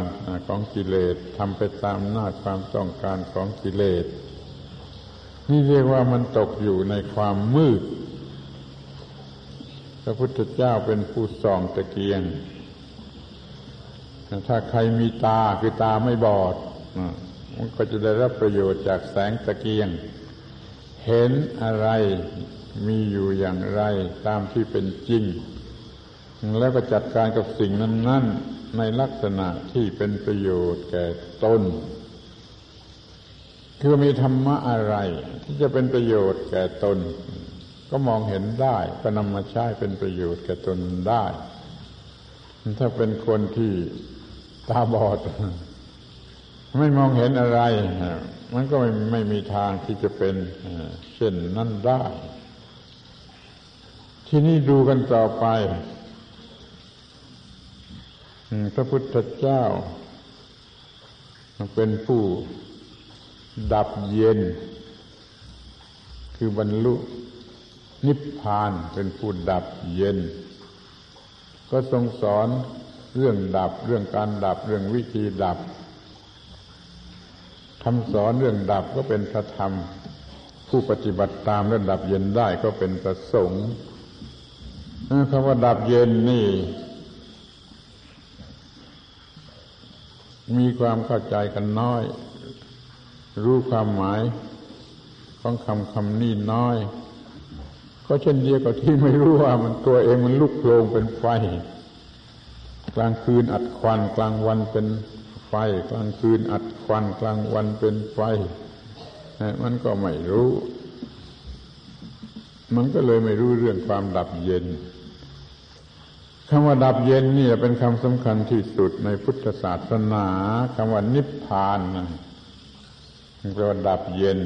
ของกิเลสทำไปตามหน้าความต้องการของกิเลสนี่เรียกว่ามันตกอยู่ในความมืดพระพุทธเจ้าเป็นผู้ส่องตะเกียงถ้าใครมีตาคือตาไม่บอด มันก็จะได้รับประโยชน์จากแสงตะเกียงเห็นอะไรมีอยู่อย่างไรตามที่เป็นจริงแล้วก็จัดการกับสิ่งนั้นๆในลักษณะที่เป็นประโยชน์แก่ตนคือมีธรรมะอะไรที่จะเป็นประโยชน์แก่ตนก็มองเห็นได้ก็นำมาใช้เป็นประโยชน์แก่ตนได้ถ้าเป็นคนที่ตาบอดไม่มองเห็นอะไรมันก็ไม่ไม่มีทางที่จะเป็นเช่นนั้นได้ที่นี่ดูกันต่อไปพระพุทธเจ้าเป็นผู้ดับเย็นคือบรรลุนิพพานเป็นผู้ดับเย็นก็ทรงสอนเรื่องดับเรื่องการดับเรื่องวิธีดับคำสอนเรื่องดับก็เป็นพระธรรมผู้ปฏิบัติตามและดับเย็นได้ก็เป็นพระสงฆ์คำว่าดับเย็นนี่มีความเข้าใจกันน้อยรู้ความหมายของคำคำนี้น้อยก็เช่นเดียวกับที่ไม่รู้ว่ามันตัวเองมันลุกโผล่เป็นไฟกลางคืนอัดควันกลางวันเป็นไฟกลางคืนอัดควันกลางวันเป็นไฟมันก็ไม่รู้มันก็เลยไม่รู้เรื่องความดับเย็นคำว่าดับเย็นนี่เป็นคำสำคัญที่สุดในพุทธศาสนาคำว่านิพพานแปลว่าดับเย็น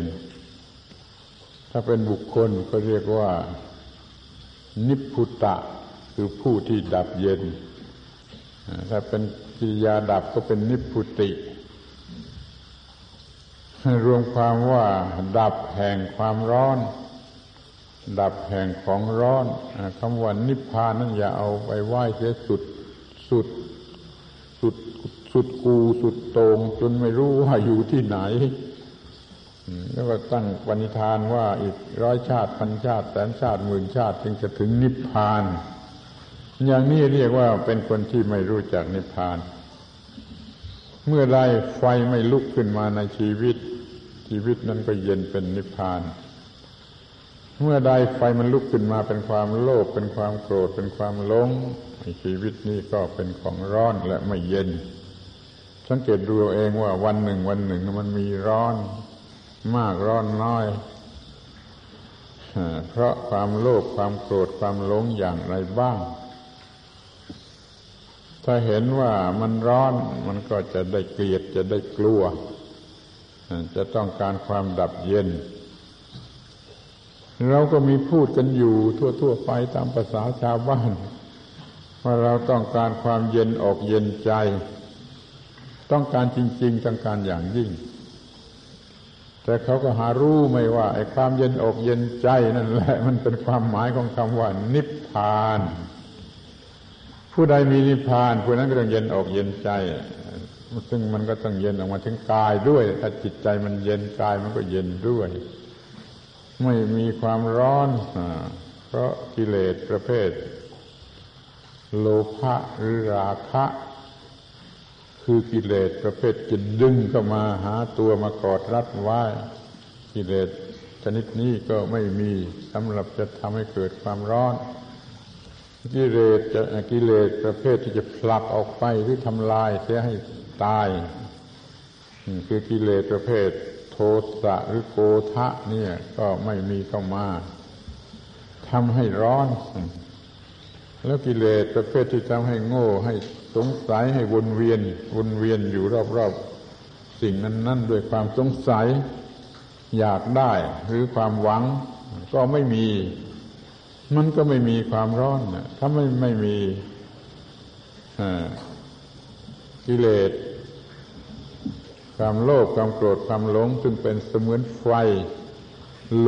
ถ้าเป็นบุคคลก็เรียกว่านิพพุตะคือผู้ที่ดับเย็นถ้าเป็นกิริยาดับก็เป็นนิพพุติรวมความว่าดับแห่งความร้อนดับแห่งของร้อนคำว่านิพพานนั้นอย่าเอาไปไหว้เสียสุดสุดสุดสุดกูสุดโต่งจนไม่รู้ว่าอยู่ที่ไหนแล้วก็ตั้งปณิธานว่าอีกร้อยชาติพันชาติแสนชาติหมื่นชาติจึงจะถึงนิพพานอย่างนี้เรียกว่าเป็นคนที่ไม่รู้จักนิพพานเมื่อใดไฟไม่ลุกขึ้นมาในชีวิตชีวิตนั้นก็เย็นเป็นนิพพานเมื่อใดไฟมันลุกขึ้นมาเป็นความโลภเป็นความโกรธเป็นความหลงชีวิตนี้ก็เป็นของร้อนและไม่เย็นสังเกตดูเองว่าวันหนึ่งวันหนึ่งมันมีร้อนมากร้อนน้อยเพราะความโลภความโกรธความหลงอย่างไรบ้างถ้าเห็นว่ามันร้อนมันก็จะได้เกลียดจะได้กลัวจะต้องการความดับเย็นเราก็มีพูดกันอยู่ทั่วๆไปตามภาษาชาวบ้านว่าเราต้องการความเย็นอกเย็นใจต้องการจริงๆต้องการอย่างยิ่งแต่เขาก็หารู้ไม่ว่าไอ้ความเย็นอกเย็นใจนั่นแหละมันเป็นความหมายของคำว่านิพพานผู้ใดมีนิพพานผู้นั้นก็ต้องเย็นอกเย็นใจซึ่งมันก็ต้องเย็นออกมาถึงกายด้วยถ้าจิตใจมันเย็นกายมันก็เย็นด้วยไม่มีความร้อนเพราะกิเลสประเภทโลภะหรือราคะคือกิเลสประเภทจะดึงเข้ามาหาตัวมากอดรัดไว้กิเลสชนิดนี้ก็ไม่มีสำหรับจะทำให้เกิดความร้อนกิเลสจะกิเลสประเภทที่จะผลักออกไปหรือทำลายเสียให้ตายคือกิเลสประเภทโทสะหรือโกธะเนี่ยก็ไม่มีเข้ามาทำให้ร้อนแล้วกิเลสประเภทที่ทำให้โง่ให้สงสัยให้วนเวียนวนเวียนอยู่รอบๆสิ่งนั้นๆด้วยความสงสัยอยากได้หรือความหวังก็ไม่มีมันก็ไม่มีความร้อนถ้าไม่ไม่มีกิเลสความโลภความโกรธความหลงซึ่งเป็นเสมือนไฟ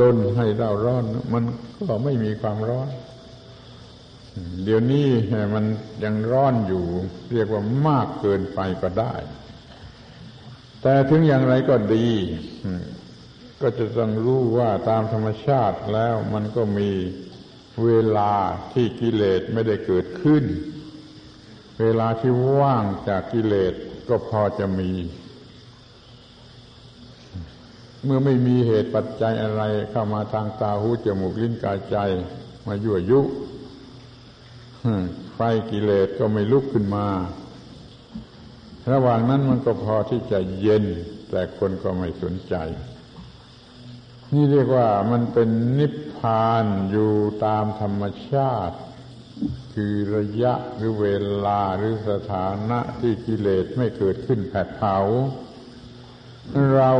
ลนให้เราร้อนมันก็ไม่มีความร้อนเดี๋ยวนี้มันยังร้อนอยู่เรียกว่ามากเกินไปก็ได้แต่ถึงอย่างไรก็ดีก็จะต้องรู้ว่าตามธรรมชาติแล้วมันก็มีเวลาที่กิเลสไม่ได้เกิดขึ้นเวลาที่ว่างจากกิเลสก็พอจะมี เมื่อไม่มีเหตุปัจจัยอะไรเข้ามาทางตาหูจมูกลิ้นกายใจมายั่วยุไฟกิเลสก็ไม่ลุกขึ้นมาระหว่างนั้นมันก็พอที่จะเย็นแต่คนก็ไม่สนใจนี่เรียกว่ามันเป็นนิพพานอยู่ตามธรรมชาติคือระยะหรือเวลาหรือสถานะที่กิเลสไม่เกิดขึ้นแผดเผาเรา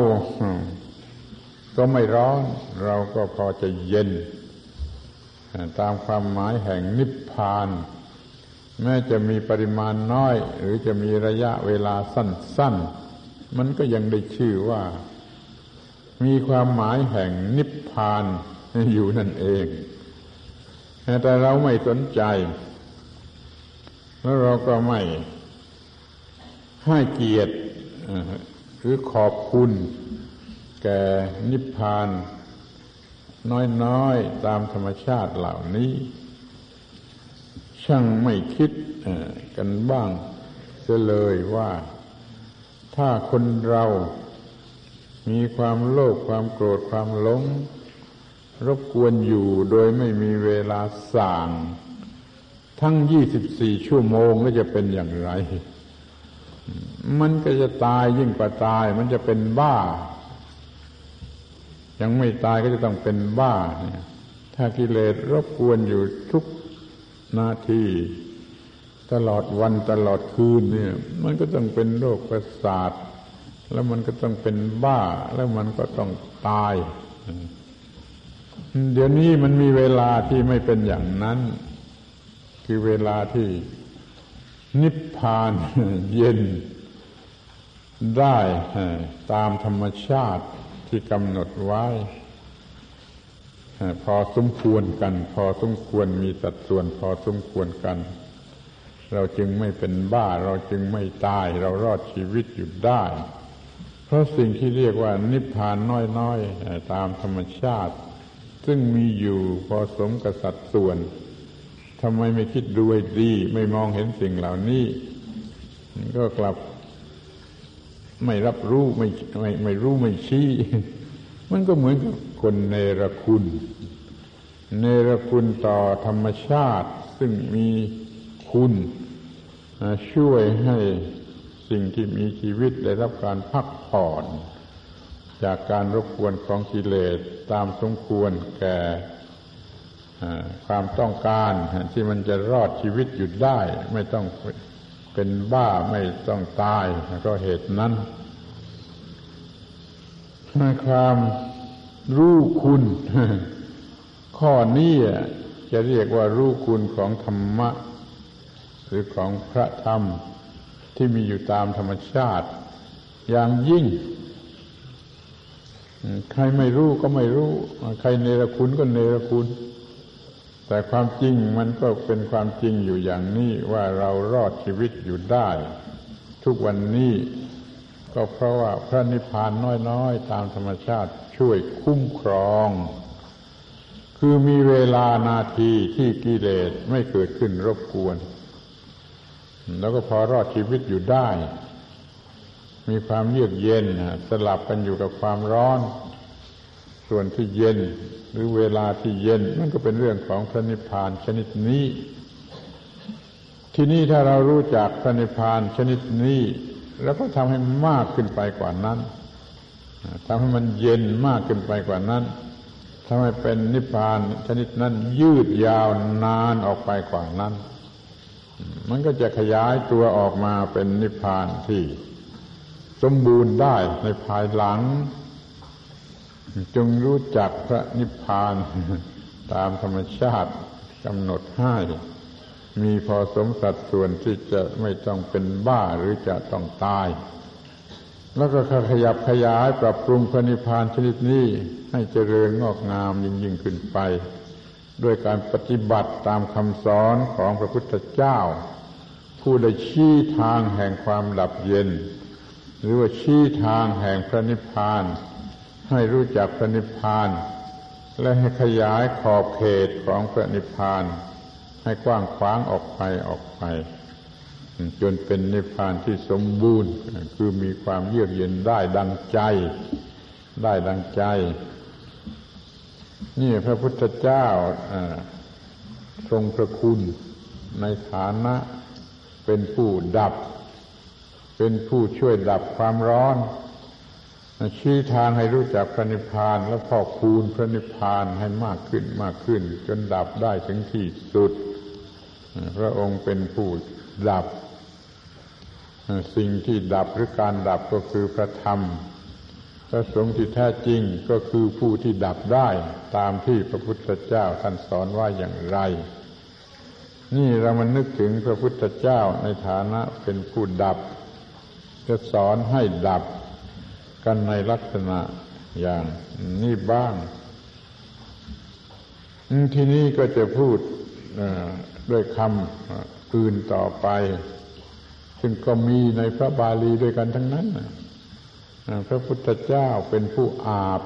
ก็ไม่ร้อนเราก็พอจะเย็นตามความหมายแห่งนิพพานแม้จะมีปริมาณน้อยหรือจะมีระยะเวลาสั้นๆมันก็ยังได้ชื่อว่ามีความหมายแห่งนิพพานอยู่นั่นเองแต่เราไม่สนใจแล้วเราก็ไม่ให้เกียรติหรือขอบคุณแก่นิพพานน้อยๆตามธรรมชาติเหล่านี้ช่างไม่คิดกันบ้างเสียเลยว่าถ้าคนเรามีความโลภความโกรธความหลงรบกวนอยู่โดยไม่มีเวลาสั่งทั้งยี่สิบสี่ชั่วโมงแล้วจะเป็นอย่างไรมันก็จะตายยิ่งกว่าตายมันจะเป็นบ้ายังไม่ตายก็จะต้องเป็นบ้าถ้ากิเลสรบกวนอยู่ทุกนาทีตลอดวันตลอดคืนเนี่ยมันก็ต้องเป็นโรคประสาทแล้วมันก็ต้องเป็นบ้าแล้วมันก็ต้องตายเดี๋ยวนี้มันมีเวลาที่ไม่เป็นอย่างนั้นคือเวลาที่นิพพานเย็นได้ตามธรรมชาติที่กำหนดไว้พอสมควรกันพอสมควรมีสัดส่วนพอสมควรกันเราจึงไม่เป็นบ้าเราจึงไม่ตายเรารอดชีวิตอยู่ได้เพราะสิ่งที่เรียกว่านิพพานน้อยๆตามธรรมชาติซึ่งมีอยู่พอสมกับสัดส่วนทำไมไม่คิดดูให้ดีไม่มองเห็นสิ่งเหล่านี้ก็กลับไม่รับรู้ไม่ไม่ไม่รู้ไม่ชี้มันก็เหมือนกับคนเนรคุณเนรคุณต่อธรรมชาติซึ่งมีคุณช่วยให้สิ่งที่มีชีวิตได้รับการพักผ่อนจากการรบกวนของกิเลสตามสมควรแก่ความต้องการที่มันจะรอดชีวิตอยู่ได้ไม่ต้องเป็นบ้าไม่ต้องตายก็เหตุนั้นความรู้คุณข้อนี้จะเรียกว่ารู้คุณของธรรมะหรือของพระธรรมที่มีอยู่ตามธรรมชาติอย่างยิ่งใครไม่รู้ก็ไม่รู้ใครเนรคุณก็เนรคุณแต่ความจริงมันก็เป็นความจริงอยู่อย่างนี้ว่าเรารอดชีวิตอยู่ได้ทุกวันนี้ก็เพราะว่าพระนิพพานน้อยๆตามธรรมชาติช่วยคุ้มครองคือมีเวลานาทีที่กิเลสไม่เกิดขึ้นรบกวนแล้วก็พอรอดชีวิตอยู่ได้มีความเยือกเย็นสลับกันอยู่กับความร้อนส่วนที่เย็นหรือเวลาที่เย็นมันก็เป็นเรื่องของพระนิพพานชนิดนี้ที่นี่ถ้าเรารู้จักพระนิพพานชนิดนี้แล้วก็ทำให้มากขึ้นไปกว่านั้นทำให้มันเย็นมากขึ้นไปกว่านั้นทำให้เป็นนิพพานชนิดนั้นยืดยาวนานออกไปกว่านั้นมันก็จะขยายตัวออกมาเป็นนิพพานที่สมบูรณ์ได้ในภายหลังจงรู้จักพระนิพพานตามธรรมชาติกำหนดให้มีพอสมสัดส่วนที่จะไม่ต้องเป็นบ้าหรือจะต้องตายแล้วก็ขยับขยายปรับปรุงพระนิพพานชนิดนี้ให้เจริญงอกงามยิ่งยิ่งขึ้นไปด้วยการปฏิบัติตามคำสอนของพระพุทธเจ้าผู้ได้ชี้ทางแห่งความดับเย็นหรือว่าชี้ทางแห่งพระนิพพานให้รู้จักพระนิพพานและให้ขยายขอบเขตของพระนิพพานให้กว้างขวางออกไปออกไปจนเป็นนิพพานที่สมบูรณ์คือมีความเยือกเย็นได้ดังใจ ได้ดังใจนี่พระพุทธเจ้าทรงพระคุณในฐานะเป็นผู้ดับเป็นผู้ช่วยดับความร้อนชี้ทางให้รู้จักพระนิพพานและพอกพูนพระนิพพานให้มากขึ้นมากขึ้นจนดับได้ถึงที่สุดพระองค์เป็นผู้ดับสิ่งที่ดับหรือการดับก็คือพระธรรมพระสงฆ์ที่แท้จริงก็คือผู้ที่ดับได้ตามที่พระพุทธเจ้าท่านสอนว่าอย่างไรนี่เรามันนึกถึงพระพุทธเจ้าในฐานะเป็นผู้ดับจะสอนให้ดับกันในลักษณะอย่างนี้บ้างที่นี้ก็จะพูดด้วยคำอื่นต่อไปซึ่งก็มีในพระบาลีด้วยกันทั้งนั้นพระพุทธเจ้าเป็นผู้อาบ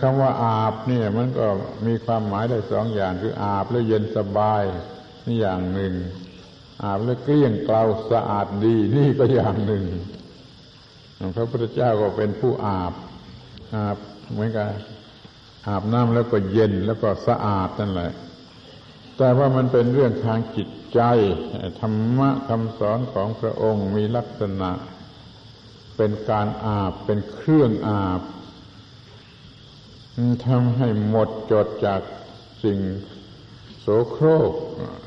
คำว่าอาบเนี่ยมันก็มีความหมายได้สองอย่างคืออาบแล้วเย็นสบายนี่อย่างหนึ่งอาบแล้วเกลี้ยงเกลาสะอาดดีนี่ก็อย่างหนึ่งพระพุทธเจ้าก็เป็นผู้อาบอาบเหมือนกันอาบน้ำแล้วก็เย็นแล้วก็สะอาดนั่นแหละแต่ว่ามันเป็นเรื่องทางจิตใจธรรมะคำสอนของพระองค์มีลักษณะเป็นการอาบเป็นเครื่องอาบทำให้หมดจดจากสิ่งโสโครก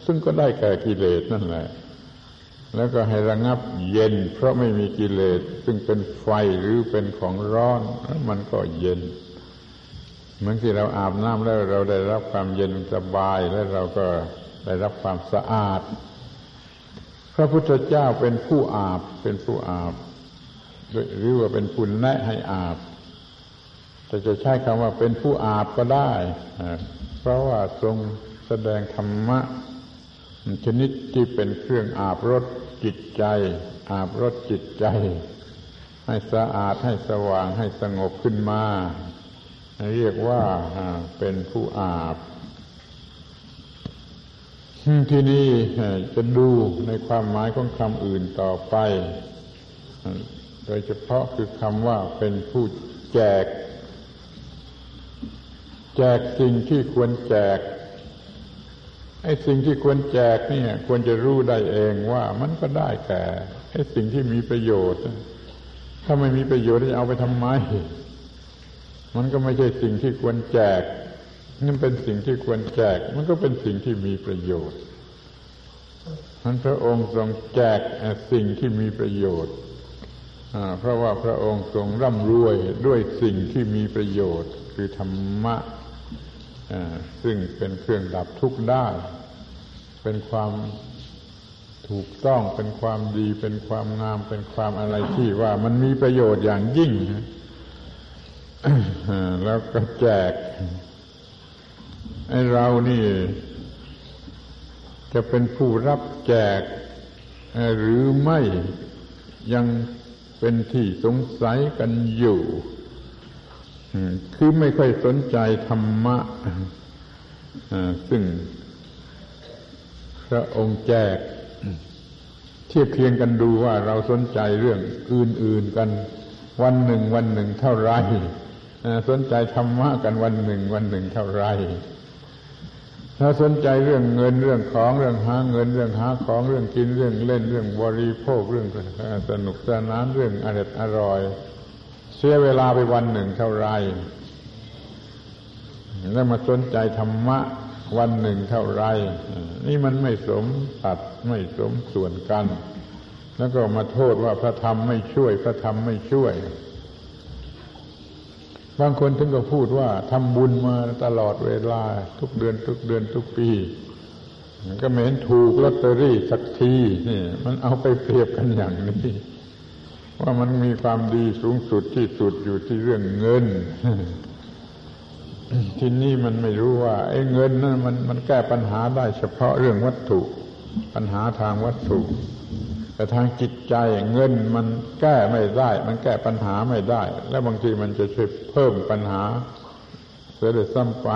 ซึ่งก็ได้แก่กิเลสนั่นแหละแล้วก็ให้ระงับเย็นเพราะไม่มีกิเลสซึ่งเป็นไฟหรือเป็นของร้อนมันก็เย็นเหมือนที่เราอาบน้ำแล้วเราได้รับความเย็นสบายและเราก็ได้รับความสะอาดพระพุทธเจ้าเป็นผู้อาบเป็นผู้อาบหรือว่าเป็นผู้แนะให้อาบแต่จะใช้คำว่าเป็นผู้อาบก็ได้เพราะว่าทรงแสดงธรรมะชนิดที่เป็นเครื่องอาบรดจิตใจอาบรดจิตใจให้สะอาดให้สว่างให้สงบขึ้นมาเรียกว่าเป็นผู้อาบที่นี่จะดูในความหมายของคำอื่นต่อไปโดยเฉพาะคือคำว่าเป็นผู้แจกแจกสิ่งที่ควรแจกไอ้สิ่งที่ควรแจกเนี่ยควรจะรู้ได้เองว่ามันก็ได้แก่ไอ้สิ่งที่มีประโยชน์ถ้าไม่มีประโยชน์จะเอาไปทำไมมันก็ไม่ใช่สิ่งที่ควรแจกนั่นเป็นสิ่งที่ควรแจกมันก็เป็นสิ่งที่มีประโยชน์นั้นพระองค์ทรงแจกสิ่งที่มีประโยชน์เพราะว่าพระองค์ทรงร่ำรวยด้วยสิ่งที่มีประโยชน์คือธรรมะซึ่งเป็นเครื่องดับทุกข์ได้เป็นความถูกต้องเป็นความดีเป็นความงามเป็นความอะไรที่ว่ามันมีประโยชน์อย่างยิ่ง แล้วก็แจกไอ้เรานี่จะเป็นผู้รับแจกหรือไม่ยังเป็นที่สงสัยกันอยู่คือไม่ค่อยสนใจธรรมะซึ่งพระองค์แจกเทียบเคียงกันดูว่าเราสนใจเรื่องอื่นๆกันวันหนึ่งวันหนึ่งเท่าไรสนใจธรรมะกันวันหนึ่งวันหนึ่งเท่าไรถ้าสนใจเรื่องเงินเรื่องของเรื่องหาเงินเรื่องหาของเรื่องกินเรื่องเล่นเรื่องบริโภคเรื่องสนุกสนานเรื่องอร่อยอร่อยเสียเวลาไปวันหนึ่งเท่าไรแล้วมาสนใจธรรมะวันหนึ่งเท่าไรนี่มันไม่สมตัดไม่สมส่วนกันแล้วก็มาโทษว่าพระธรรมไม่ช่วยพระธรรมไม่ช่วยบางคนถึงก็พูดว่าทำบุญมาตลอดเวลาทุกเดือนทุกเดือนทุกปีก็ไม่เห็นถูกลอตเตอรี่สักทีนี่มันเอาไปเปรียบกันอย่างนี้ว่ามันมีความดีสูงสุดที่สุดอยู่ที่เรื่องเงิน ที่นี่มันไม่รู้ว่าไอ้เงินนั่นมันมันแก้ปัญหาได้เฉพาะเรื่องวัตถุปัญหาทางวัตถุแต่ทางจิตใจเงินมันแก้ไม่ได้มันแก้ปัญหาไม่ได้และบางทีมันจะช่วยเพิ่มปัญหาเสียด้วยซ้ำไป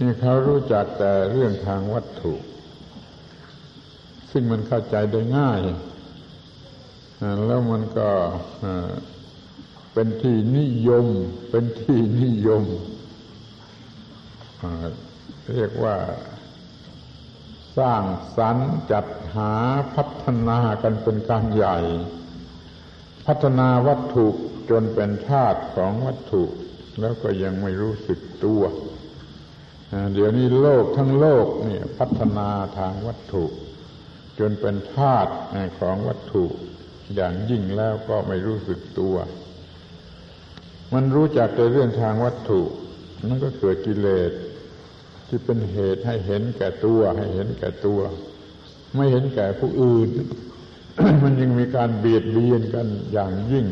นี่เขารู้จักแต่เรื่องทางวัตถุซึ่งมันเข้าใจได้ง่ายแล้วมันก็ เป็นที่นิยมเป็นที่นิยมเรียกว่าสร้างสรรค์จัดหาพัฒนากันเป็นการใหญ่พัฒนาวัตถุจนเป็นธาตุของวัตถุแล้วก็ยังไม่รู้สึกตัวเดี๋ยวนี้โลกทั้งโลกนี่พัฒนาทางวัตถุจนเป็นธาตุของวัตถุอย่างยิ่งแล้วก็ไม่รู้สึกตัวมันรู้จักแต่เรื่องทางวัตถุนั่นก็เกิดกิเลสที่เป็นเหตุให้เห็นแก่ตัวให้เห็นแก่ตัวไม่เห็นแก่ผู้อื่น มันยังมีการเบียดเบียนกันอย่างยิ่ง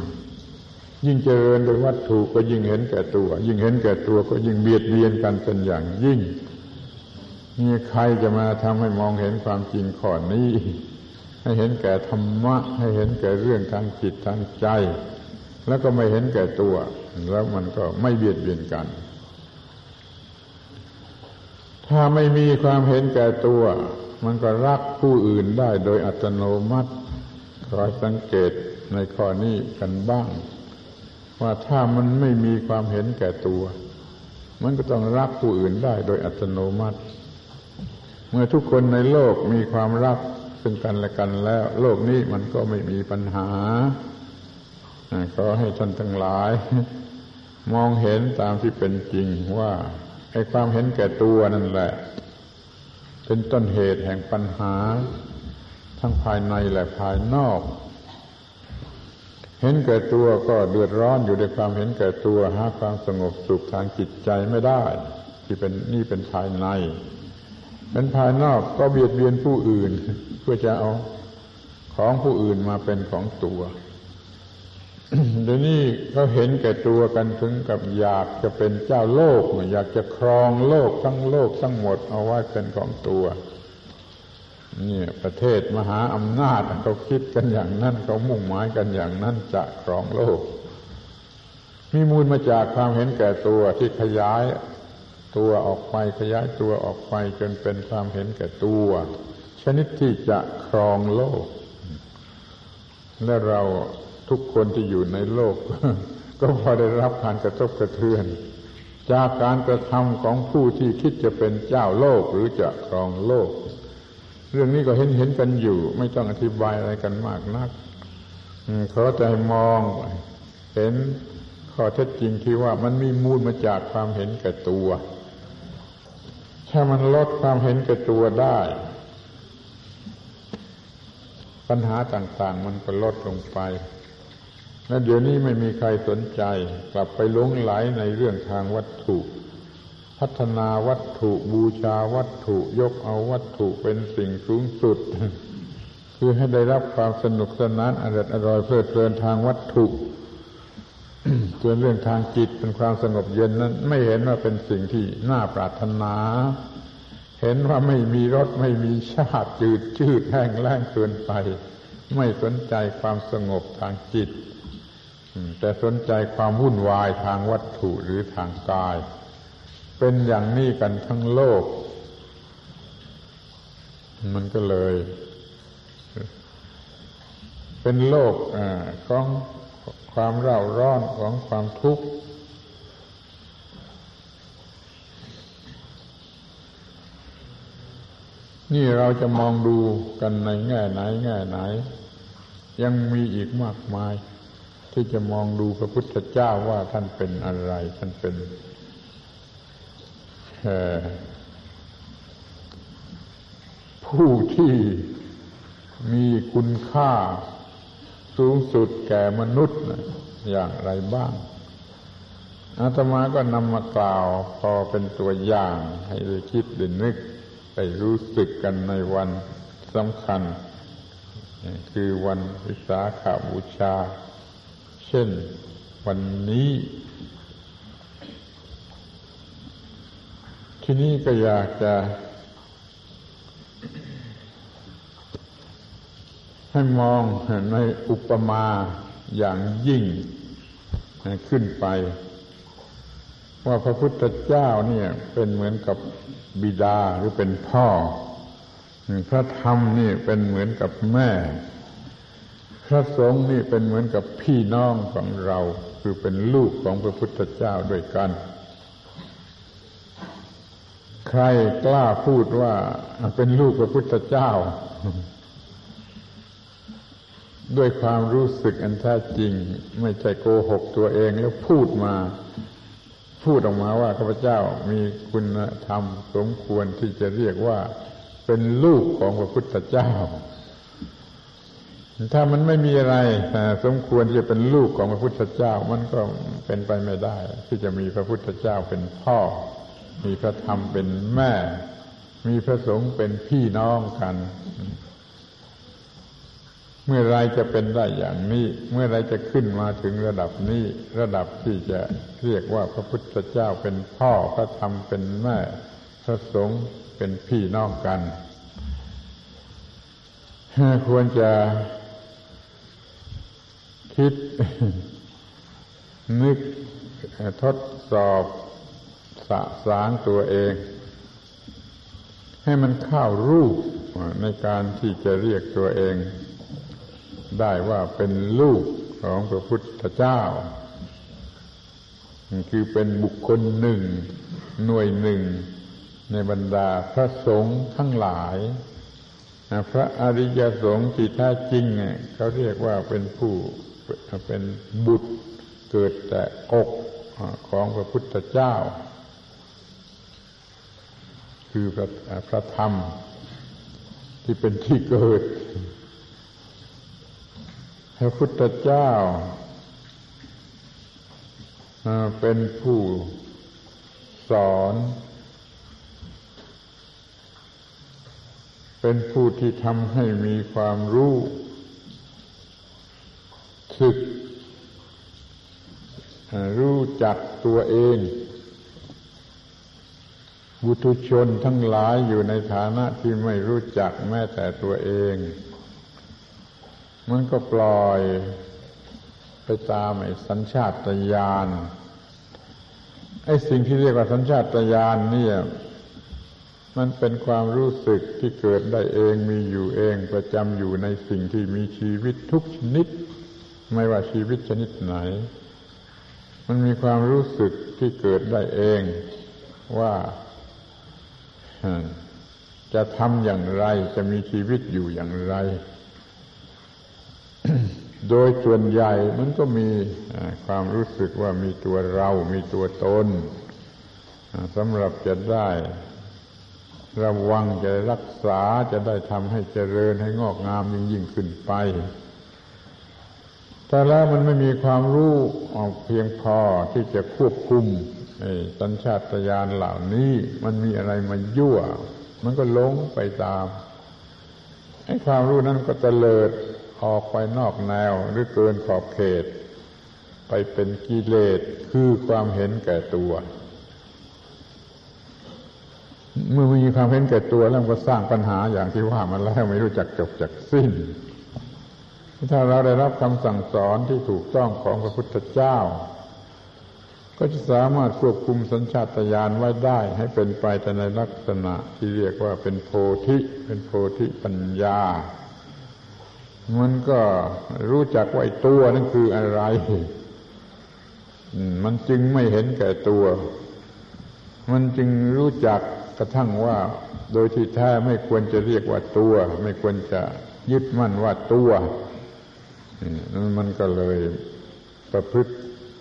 ยิ่งเจริญโดยวัตถุก็ยิ่งเห็นแก่ตัวยิ่งเห็นแก่ตัวก็ยิ่งเบียดเบียนกันเป็นอย่างยิ่งนี่ใครจะมาทำให้มองเห็นความจริงข้อนี้ให้เห็นแก่ธรรมะให้เห็นแก่เรื่องทางจิตทางใจแล้วก็ไม่เห็นแก่ตัวแล้วมันก็ไม่เบียดเบียนกันถ้าไม่มีความเห็นแก่ตัวมันก็รักผู้อื่นได้โดยอัตโนมัติขอสังเกตในข้อนี้กันบ้างว่าถ้ามันไม่มีความเห็นแก่ตัวมันก็ต้องรักผู้อื่นได้โดยอัตโนมัติเมื่อทุกคนในโลกมีความรักซึ่งกันและกันแล้วโลกนี้มันก็ไม่มีปัญหาขอให้ท่านทั้งหลายมองเห็นตามที่เป็นจริงว่าไอ้ความเห็นแก่ตัวนั่นแหละเป็นต้นเหตุแห่งปัญหาทั้งภายในและภายนอกเห็นแก่ตัวก็เดือดร้อนอยู่ในความเห็นแก่ตัวหาความสงบสุขทางจิตใจไม่ได้ที่เป็นนี่เป็นภายในเป็นภายนอกก็เบียดเบียนผู้อื่นเพื่อจะเอาของผู้อื่นมาเป็นของตัว เดี๋ยวนี้เขาเห็นแก่ตัวกันถึงกับอยากจะเป็นเจ้าโลกอยากจะครองโลกทั้งโลกทั้งหมดเอาไว้เป็นของตัวนี่ประเทศมหาอำนาจเขาคิดกันอย่างนั้นเขามุ่งหมายกันอย่างนั้นจะครองโลกมีมูลมาจากความเห็นแก่ตัวที่ขยายตัวออกไปขยายตัวออกไปจนเป็นความเห็นแก่ตัวชนิดที่จะครองโลกและเราทุกคนที่อยู่ในโลก ก็พอได้รับการกระทบกระเทือนจากการกระทำของผู้ที่คิดจะเป็นเจ้าโลกหรือจะครองโลกเรื่องนี้ก็เห็นเห็นกันอยู่ไม่ต้องอธิบายอะไรกันมากนักขอแต่ให้มองเห็นข้อเท็จจริงที่ว่ามันมีมูลมาจากความเห็นแก่ตัวถ้ามันลดความเห็นแก่ตัวได้ปัญหาต่างๆมันก็ลดลงไปและเดี๋ยวนี้ไม่มีใครสนใจกลับไปหลงไหลในเรื่องทางวัตถุพัฒนาวัตถุบูชาวัตถุยกเอาวัตถุเป็นสิ่งสูงสุดคือให้ได้รับความสนุกสนานอร่อยอร่อยเพลิดเพลินทางวัตถุ ส่วนเรื่องทางจิตเป็นความสงบเย็นนั้นไม่เห็นว่าเป็นสิ่งที่น่าปรารถนาเห็นว่าไม่มีรสไม่มีชาติจืดชืดแห้งแล้งเกินไปไม่สนใจความสงบทางจิตแต่สนใจความวุ่นวายทางวัตถุหรือทางกายเป็นอย่างนี้กันทั้งโลกมันก็เลยเป็นโลกของความเร่าร้อนของความทุกข์นี่เราจะมองดูกันในแง่ไหนแง่ไหนยังมีอีกมากมายที่จะมองดูพระพุทธเจ้าว่าท่านเป็นอะไรท่านเป็นผู้ที่มีคุณค่าสูงสุดแก่มนุษย์อย่างไรบ้างอาตมาก็นำมากล่าวพอเป็นตัวอย่างให้ได้คิดได้นึกได้รู้สึกกันในวันสำคัญคือวันวิสาขบูชาเช่นวันนี้ที่นี่ก็อยากจะให้มองในอุปมาอย่างยิ่งขึ้นไปว่าพระพุทธเจ้าเนี่ยเป็นเหมือนกับบิดาหรือเป็นพ่อพระธรรมนี่เป็นเหมือนกับแม่พระสงฆ์นี่เป็นเหมือนกับพี่น้องของเรา คือเป็นลูกของพระพุทธเจ้าด้วยกันใครกล้าพูดว่าเป็นลูกพระพุทธเจ้าด้วยความรู้สึกอันแท้จริงไม่ใช่โกหกตัวเองแล้วพูดมาพูดออกมาว่าข้าพเจ้ามีคุณธรรมสมควรที่จะเรียกว่าเป็นลูกของพระพุทธเจ้าถ้ามันไม่มีอะไรสมควรที่จะเป็นลูกของพระพุทธเจ้ามันก็เป็นไปไม่ได้ที่จะมีพระพุทธเจ้าเป็นพ่อมีพระธรรมเป็นแม่มีพระสงฆ์เป็นพี่น้องกันเมื่อไรจะเป็นได้อย่างนี้เมื่อไรจะขึ้นมาถึงระดับนี้ระดับที่จะเรียกว่าพระพุทธเจ้าเป็นพ่อพระธรรมเป็นแม่พระสงฆ์เป็นพี่น้องกันควรจะคิด นึกทดสอบสะสางตัวเองให้มันเข้ารูปในการที่จะเรียกตัวเองได้ว่าเป็นลูกของพระพุทธเจ้าคือเป็นบุคคลหนึ่งหน่วยหนึ่งในบรรดาพระสงฆ์ทั้งหลายพระอริยสงฆ์ที่แท้จริงเขาเรียกว่าเป็นผู้เป็นบุตรเกิดแต่อกของพระพุทธเจ้าคือพระพระธรรมที่เป็นที่เกิดพระพุทธเจ้าเป็นผู้สอนเป็นผู้ที่ทำให้มีความรู้สึกรู้จักตัวเองบุตุชนทั้งหลายอยู่ในฐานะที่ไม่รู้จักแม้แต่ตัวเองมันก็ปล่อยไปตามไอ้สัญชาตญาณไอ้สิ่งที่เรียกว่าสัญชาตญาณเนี่ยมันเป็นความรู้สึกที่เกิดได้เองมีอยู่เองประจำอยู่ในสิ่งที่มีชีวิตทุกชนิดไม่ว่าชีวิตชนิดไหนมันมีความรู้สึกที่เกิดได้เองว่าจะทำอย่างไรจะมีชีวิตอยู่อย่างไร โดยส่วนใหญ่มันก็มีความรู้สึกว่ามีตัวเรามีตัวตนสำหรับจะได้ระวังจะรักษาจะได้ทำให้เจริญให้งอกงามยิ่งยิ่งขึ้นไปแต่แล้วมันไม่มีความรู้เพียงพอที่จะควบคุมสัญชาตญาณเหล่านี้มันมีอะไรมายั่วมันก็หลงไปตามไอ้ความรู้นั้นก็เตลิดออกไปนอกแนวหรือเกินขอบเขตไปเป็นกิเลสคือความเห็นแก่ตัวเมื่อมีความเห็นแก่ตัวแล้วก็สร้างปัญหาอย่างที่ว่ามาแล้วไม่รู้จักจบจักสิ้นถ้าเราได้รับคำสั่งสอนที่ถูกต้องของพระพุทธเจ้าก็จะสามารถควบคุมสัญชาตญาณไว้ได้ให้เป็นไปแต่ในลักษณะที่เรียกว่าเป็นโพธิเป็นโพธิปัญญามันก็รู้จักว่าไอ้ตัวนั่นคืออะไรมันจึงไม่เห็นแก่ตัวมันจึงรู้จักกระทั่งว่าโดยที่แท้ไม่ควรจะเรียกว่าตัวไม่ควรจะยึดมั่นว่าตัวมันก็เลยประพฤติ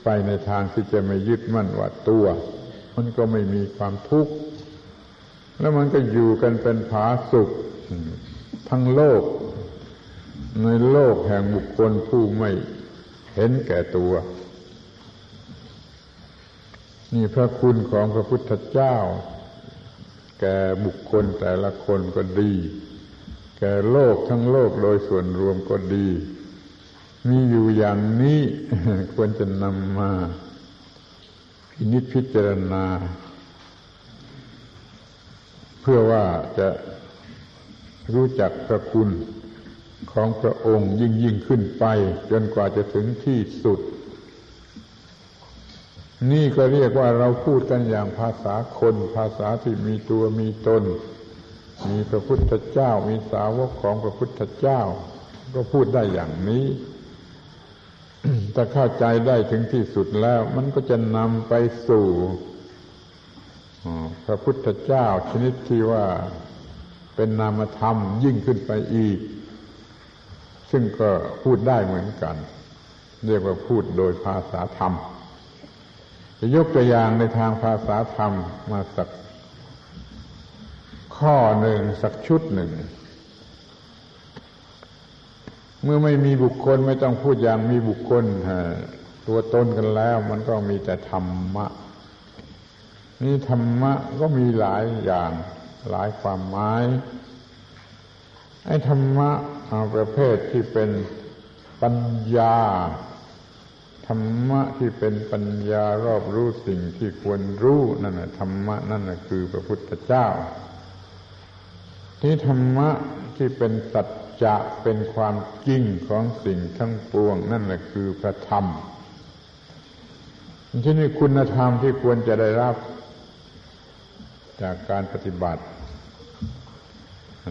ไปในทางที่จะไม่ยึดมั่นว่าตัวมันก็ไม่มีความทุกข์แล้วมันก็อยู่กันเป็นผาสุกทั้งโลกในโลกแห่งบุคคลผู้ไม่เห็นแก่ตัวนี่พระคุณของพระพุทธเจ้าแก่บุคคลแต่ละคนก็ดีแก่โลกทั้งโลกโดยส่วนรวมก็ดีมีอยู่อย่างนี้ ควรจะนำมาพินิจพิจารณาเพื่อว่าจะรู้จักพระคุณของพระองค์ยิ่งยิ่งขึ้นไปจนกว่าจะถึงที่สุดนี่ก็เรียกว่าเราพูดกันอย่างภาษาคนภาษาที่มีตัวมีตนมีพระพุทธเจ้ามีสาวกของพระพุทธเจ้าก็พูดได้อย่างนี้ ถ้าเข้าใจได้ถึงที่สุดแล้วมันก็จะนำไปสู่พระพุทธเจ้าชนิดที่ว่าเป็นนามธรรมยิ่งขึ้นไปอีกซึ่งก็พูดได้เหมือนกันเรียกว่าพูดโดยภาษาธรรมจะยกตัวอย่างในทางภาษาธรรมมาสักข้อหนึ่งสักชุดหนึ่งเมื่อไม่มีบุคคลไม่ต้องพูดอย่างมีบุคคลตัวตนกันแล้วมันก็มีแต่ธรรมะนี่ธรรมะก็มีหลายอย่างหลายความหมายไอ้ธรรมะประเภทที่เป็นปัญญาธรรมะที่เป็นปัญญารอบรู้สิ่งที่ควรรู้นั่นน่ะธรรมะนั่นน่ะคือพระพุทธเจ้าที่ธรรมะที่เป็นสัจจะเป็นความจริงของสิ่งทั้งปวงนั่นน่ะคือพระธรรมที่นี่คุณธรรมที่ควรจะได้รับจากการปฏิบัติ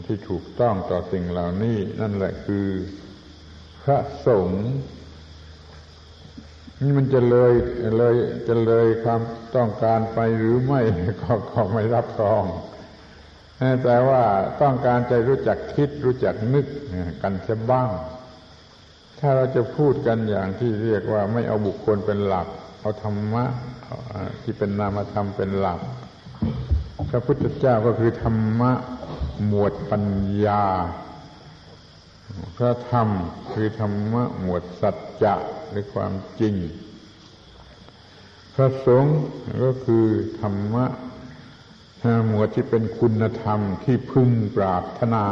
ที่ถูกต้องต่อสิ่งเหล่านี้นั่นแหละคือพระสงฆ์นี่มันจะเลยเลยจะเลยความต้องการไปหรือไม่ก็ก็ไม่รับรองแต่ว่าต้องการจะรู้จักคิดรู้จักนึกกันเสียบ้างถ้าเราจะพูดกันอย่างที่เรียกว่าไม่เอาบุคคลเป็นหลักเอาธรรมะที่เป็นนามธรรมเป็นหลักพระพุทธเจ้าก็คือธรรมะหมวดปัญญาพระธรรมคือธรรมะหมวดสัจจะหรือความจริงพระสงฆ์ก็คือธรรมะหมวดที่เป็นคุณธรรมที่พึงปรารถนา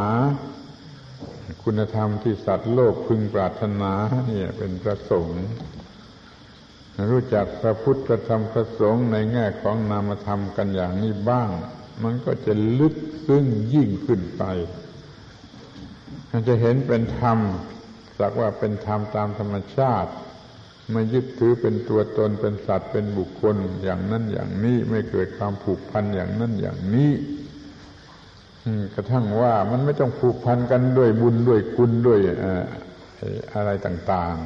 คุณธรรมที่สัตว์โลกพึงปรารถนาเนี่ยเป็นพระสงฆ์รู้จักพระพุทธธรรมพระสงฆ์ในแง่ของนามธรรมกันอย่างนี้บ้างมันก็จะลึกซึ้งยิ่งขึ้นไปมันจะเห็นเป็นธรรมสักว่าเป็นธรรมตามธรรมชาติไม่ยึดถือเป็นตัวตนเป็นสัตว์เป็นบุคคลอย่างนั้นอย่างนี้ไม่เกิดความผูกพันอย่างนั้นอย่างนี้กระทั่งว่ามันไม่ต้องผูกพันกันด้วยบุญด้วยคุณด้วยอะไรต่าง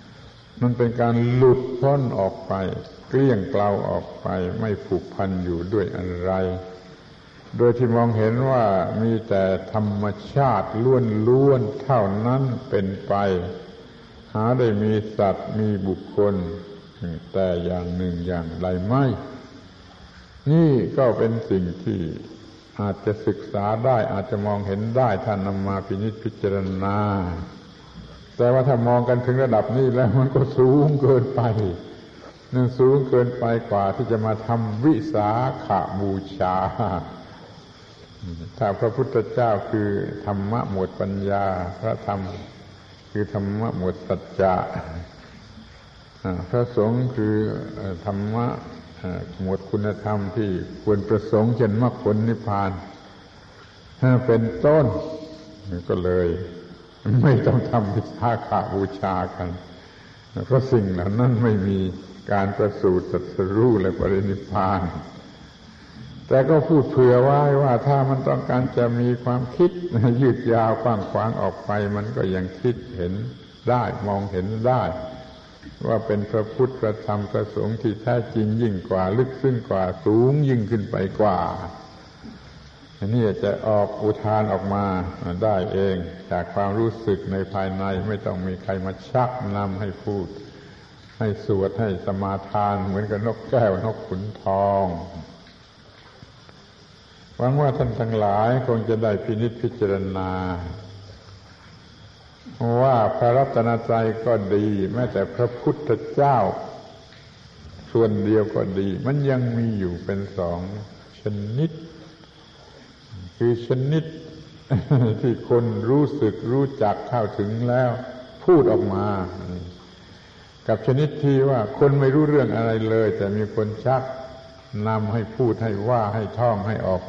ๆมันเป็นการหลุดพ้นออกไปเกลี้ยงเกลาออกไปไม่ผูกพันอยู่ด้วยอะไรโดยที่มองเห็นว่ามีแต่ธรรมชาติล้วนๆเท่านั้นเป็นไปหาได้มีสัตว์มีบุคคลแต่อย่างหนึ่งอย่างใดไม่นี่ก็เป็นสิ่งที่อาจจะศึกษาได้อาจจะมองเห็นได้ท่านนำมาพินิจพิจารณาแต่ว่าถ้ามองกันถึงระดับนี้แล้วมันก็สูงเกินไปนั่นสูงเกินไปกว่าที่จะมาทำวิสาขบูชาถ้าพระพุทธเจ้าคือธรรมะหมวดปัญญาพระธรรมคือธรรมะหมวดสัจจะพระสงฆ์คือธรรมะหมวดคุณธรรมที่ควรประสงค์เช่นมรรคผลนิพพานเป็นต้นก็เลยไม่ต้องทำวิสาขบูชากันเพราะสิ่งเหล่านั้นไม่มีการประสูติตรัสรู้และปรินิพพานแต่ก็พูดเผื่อไว้ว่าถ้ามันต้องการจะมีความคิดยืดยาวกว้างขวางออกไปมันก็ยังคิดเห็นได้มองเห็นได้ว่าเป็นพระพุทธพระธรรมพระสงฆ์ที่แท้จริงยิ่งกว่าลึกซึ้งกว่าสูงยิ่งขึ้นไปกว่าอันนี้จะออกอุทานออกมาได้เองจากความรู้สึกในภายในไม่ต้องมีใครมาชักนำให้พูดให้สวดให้สมาทานเหมือนกับนกแก้วนกขุนทองหวังว่าท่านทั้งหลายคงจะได้พินิจพิจารณาว่าพระรัตนตรัยก็ดีแม้แต่พระพุทธเจ้าส่วนเดียวก็ดีมันยังมีอยู่เป็นสองชนิดคือชนิด ที่คนรู้สึกรู้จักเข้าถึงแล้วพูดออกมากับชนิดที่ว่าคนไม่รู้เรื่องอะไรเลยแต่มีคนชักนำให้พูดให้ว่าให้ท่องให้ออก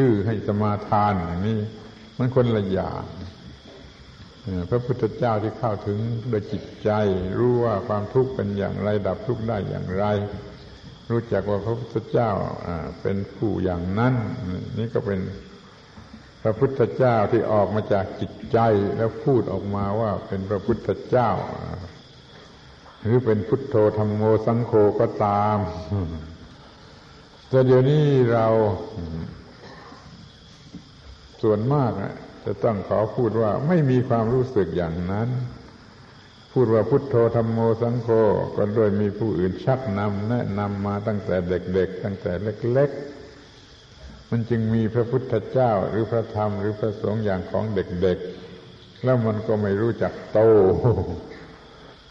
ชื่อให้สมาทานอย่างนี้มันคนละอย่างพระพุทธเจ้าที่เข้าถึงโดยจิตใจรู้ว่าความทุกข์เป็นอย่างไรดับทุกข์ได้อย่างไรรู้จักว่าพระพุทธเจ้าเป็นผู้อย่างนั้นนี่ก็เป็นพระพุทธเจ้าที่ออกมาจากจิตใจแล้วพูดออกมาว่าเป็นพระพุทธเจ้า หรือเป็นพุทโธธัมโมสังโฆก็ตามแต่เดี๋ยวนี้เราส่วนมากนะจะต้องขอพูดว่าไม่มีความรู้สึกอย่างนั้นพูดว่าพุทโธธัมโมสังโฆก็โดยมีผู้อื่นชักนำแนะนำมาตั้งแต่เด็กๆตั้งแต่เล็กๆมันจึงมีพระพุทธเจ้าหรือพระธรรมหรือพระสงฆ์อย่างของเด็กๆแล้วมันก็ไม่รู้จักโต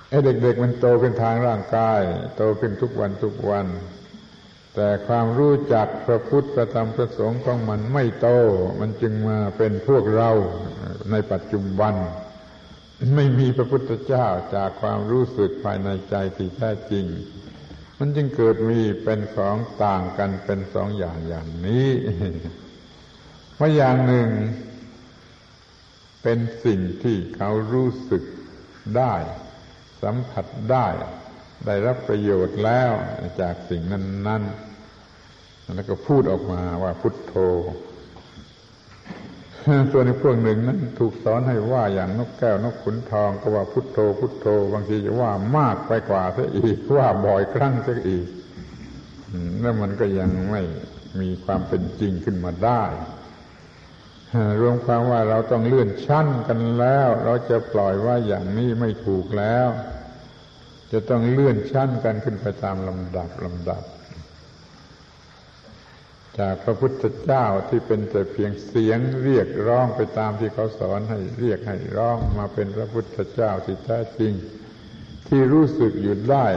ไอ้เด็กๆมันโตขึ้นทางร่างกายโตขึ้นทุกวันทุกวันแต่ความรู้จักพระพุทธพระธรรมพระสงฆ์ของมันไม่โตมันจึงมาเป็นพวกเราในปัจจุบันไม่มีพระพุทธเจ้าจากความรู้สึกภายในใจที่แท้จริงมันจึงเกิดมีเป็นของต่างกันเป็นสองอย่างอย่างนี้เพราะอย่างหนึ่งเป็นสิ่งที่เขารู้สึกได้สัมผัสได้ได้รับประโยชน์แล้วจากสิ่งนั้นๆแล้วก็พูดออกมาว่าพุทโธส่วนในพวกหนึ่งนั้นถูกสอนให้ว่าอย่างนกแก้วนกขุนทองก็ว่าพุทโธพุทโธบางทีจะว่ามากไปกว่าซะอีกว่าบ่อยครั้งซะอีกแล้วมันก็ยังไม่มีความเป็นจริงขึ้นมาได้รวมความว่าเราต้องเลื่อนชั้นกันแล้วเราจะปล่อยว่าอย่างนี้ไม่ถูกแล้วจะต้องเลื่อนชั้นกันขึ้นไปตามลำดับลำดับจากพระพุทธเจ้าที่เป็นแต่เพียงเสียงเรียกร้องไปตามที่เขาสอนให้เรียกให้ร้องมาเป็นพระพุทธเจ้าที่แท้จริงที่รู้สึกอยู่ได้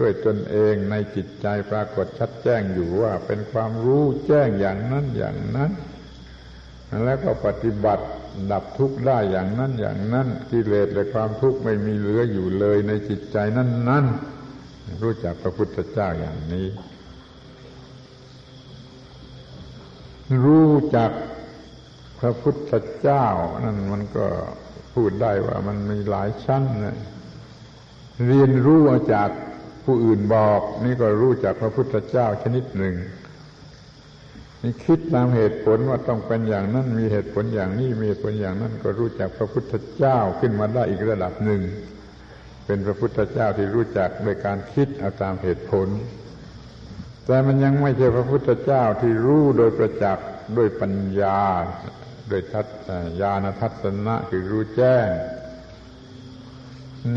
ด้วยตนเองในจิตใจปรากฏชัดแจ้งอยู่ว่าเป็นความรู้แจ้งอย่างนั้นอย่างนั้นแล้วก็ปฏิบัติดับทุกข์ได้อย่างนั้นอย่างนั้นกิเลสและความทุกข์ไม่มีเหลืออยู่เลยในจิตใจนั้นนั้นรู้จักพระพุทธเจ้าอย่างนี้รู้จักพระพุทธเจ้านั่นมันก็พูดได้ว่ามันมีหลายชั้นนะเรียนรู้จากผู้อื่นบอกนี่ก็รู้จักพระพุทธเจ้าชนิดหนึ่งนี่คิดตามเหตุผลว่าต้องเป็นอย่างนั้นมีเหตุผลอย่างนี้มีเหตุผลอย่างนั้นก็รู้จักพระพุทธเจ้าขึ้นมาได้อีกระดับหนึ่งเป็นพระพุทธเจ้าที่รู้จักโดยการคิดเอาตามเหตุผลแต่มันยังไม่ใช่พระพุทธเจ้าที่รู้โดยประจักษ์ด้วยปัญญาโดยทัศญาณทัศนะคือรู้แจ้ง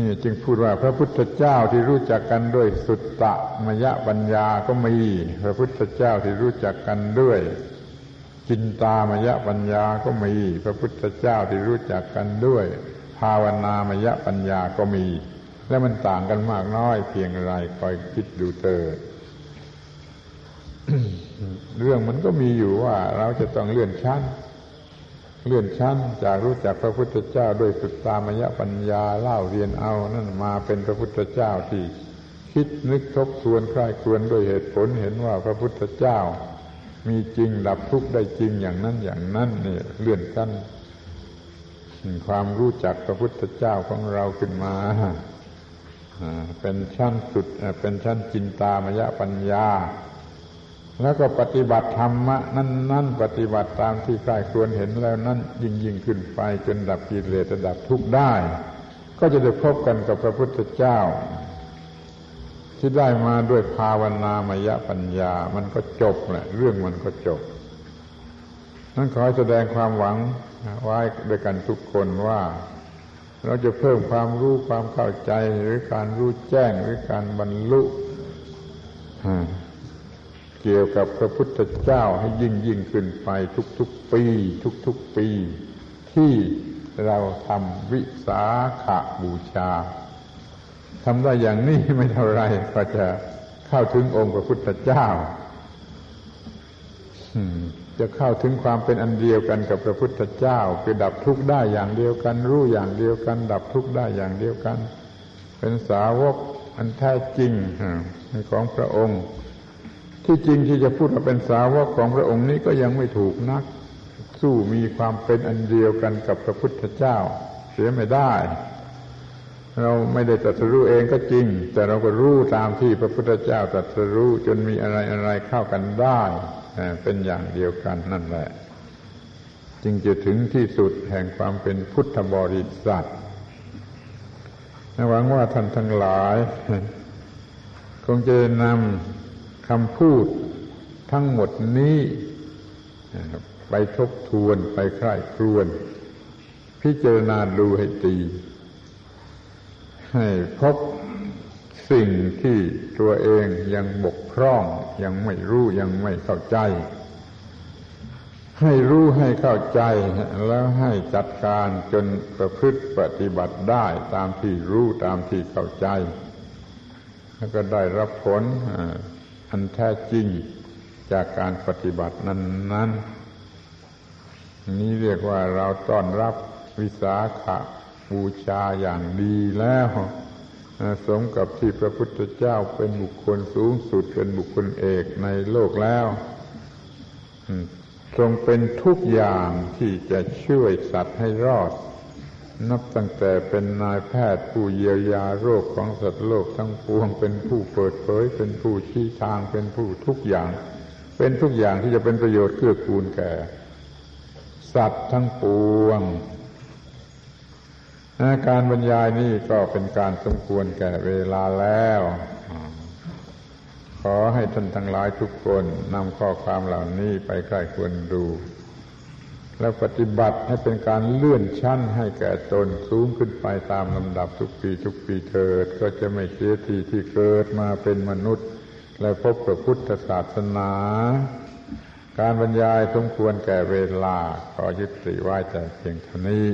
นี่จึงพูดว่าพระพุทธเจ้าที่รู้จักกันด้วยสุตตมยปัญญาก็มีพระพุทธเจ้าที่รู้จักกันด้วยจินตามยปัญญาก็มีพระพุทธเจ้าที่รู้จักกันด้วยภาวนามยปัญญาก็มีและมันต่างกันมากน้อยเพียงไรคอยคิดดูเถิด เรื่องมันก็มีอยู่ว่าเราจะต้องเลื่อนชั้นเลื่อนชั้นจากรู้จักพระพุทธเจ้าด้วยสุตตามยปัญญาเล่าเรียนเอานั่นมาเป็นพระพุทธเจ้าที่คิดนึกทบทวนใคร่ครวญด้วยเหตุผลเห็นว่าพระพุทธเจ้ามีจริงดับทุกข์ได้จริงอย่างนั้นอย่างนั้นนี่เลื่อนชั้นความรู้จักพระพุทธเจ้าของเราขึ้นมาเป็นชั้นสุดเป็นชั้นจินตามยปัญญาแล้วก็ปฏิบัติธรรมะนั่นๆปฏิบัติตามที่ใคร่ครวญเห็นแล้วนั่นยิ่งๆขึ้นไปจนดับกิเลสดับทุกข์ได้ก็จะได้พบกันกับพระพุทธเจ้าที่ได้มาด้วยภาวนามยปัญญามันก็จบแหละเรื่องมันก็จบนั่นขอแสดงความหวังไว้ด้วยกันทุกคนว่าเราจะเพิ่มความรู้ความเข้าใจหรือการรู้แจ้งหรือการบรรลุเกี่ยวกับพระพุทธเจ้าให้ยิ่งยิ่งขึ้นไปทุกๆปีทุกๆปีที่เราทำวิสาขบูชาทำได้อย่างนี้ไม่เท่าไรก็จะเข้าถึงองค์พระพุทธเจ้าจะเข้าถึงความเป็นอันเดียวกันกับพระพุทธเจ้าคือดับทุกข์ได้อย่างเดียวกันรู้อย่างเดียวกันดับทุกข์ได้อย่างเดียวกันเป็นสาวกอันแท้จริงของพระองค์ที่จริงที่จะพูดว่าเป็นสาวกของพระองค์นี้ก็ยังไม่ถูกนักสู้มีความเป็นอันเดียวกันกับพระพุทธเจ้าเสียไม่ได้เราไม่ได้ตรัสรู้เองก็จริงแต่เราก็รู้ตามที่พระพุทธเจ้าตรัสรู้จนมีอะไรอะไรเข้ากันได้เป็นอย่างเดียวกันนั่นแหละจึงจะถึงที่สุดแห่งความเป็นพุทธบริษัท หวังว่าท่านทั้งหลายคงจะนำคำพูดทั้งหมดนี้ไปทบทวนไปใคร่ครวญพิจารณาดูให้ดีให้พบสิ่งที่ตัวเองยังบกพร่องยังไม่รู้ยังไม่เข้าใจให้รู้ให้เข้าใจแล้วให้จัดการจนประพฤติปฏิบัติได้ตามที่รู้ตามที่เข้าใจแล้วก็ได้รับผลอันแท้จริงจากการปฏิบัตินั้นๆนี้เรียกว่าเราต้อนรับวิสาขบูชาอย่างดีแล้วสมกับที่พระพุทธเจ้าเป็นบุคคลสูงสุดเป็นบุคคลเอกในโลกแล้วทรงเป็นทุกอย่างที่จะช่วยสัตว์ให้รอดนับตั้งแต่เป็นนายแพทย์ผู้เยียวยาโรคของสัตว์โลกทั้งปวงเป็นผู้เปิดเผยเป็นผู้ชี้ทางเป็นผู้ทุกอย่างเป็นทุกอย่างที่จะเป็นประโยชน์เกื้อกูลแก่สัตว์ทั้งปวงการบรรยายนี่ก็เป็นการสมควรแก่เวลาแล้วขอให้ท่านทั้งหลายทุกคนนำข้อความเหล่านี้ไปใคร่ครวญดูและปฏิบัติให้เป็นการเลื่อนชั้นให้แก่ตนสูงขึ้นไปตามลำดับทุกปีทุกปีเถิดก็จะไม่เสียทีที่เกิดมาเป็นมนุษย์และพบกับพุทธศาสนาการบรรยายสมควรแก่เวลาขอยุติไว้แต่เพียงเท่านี้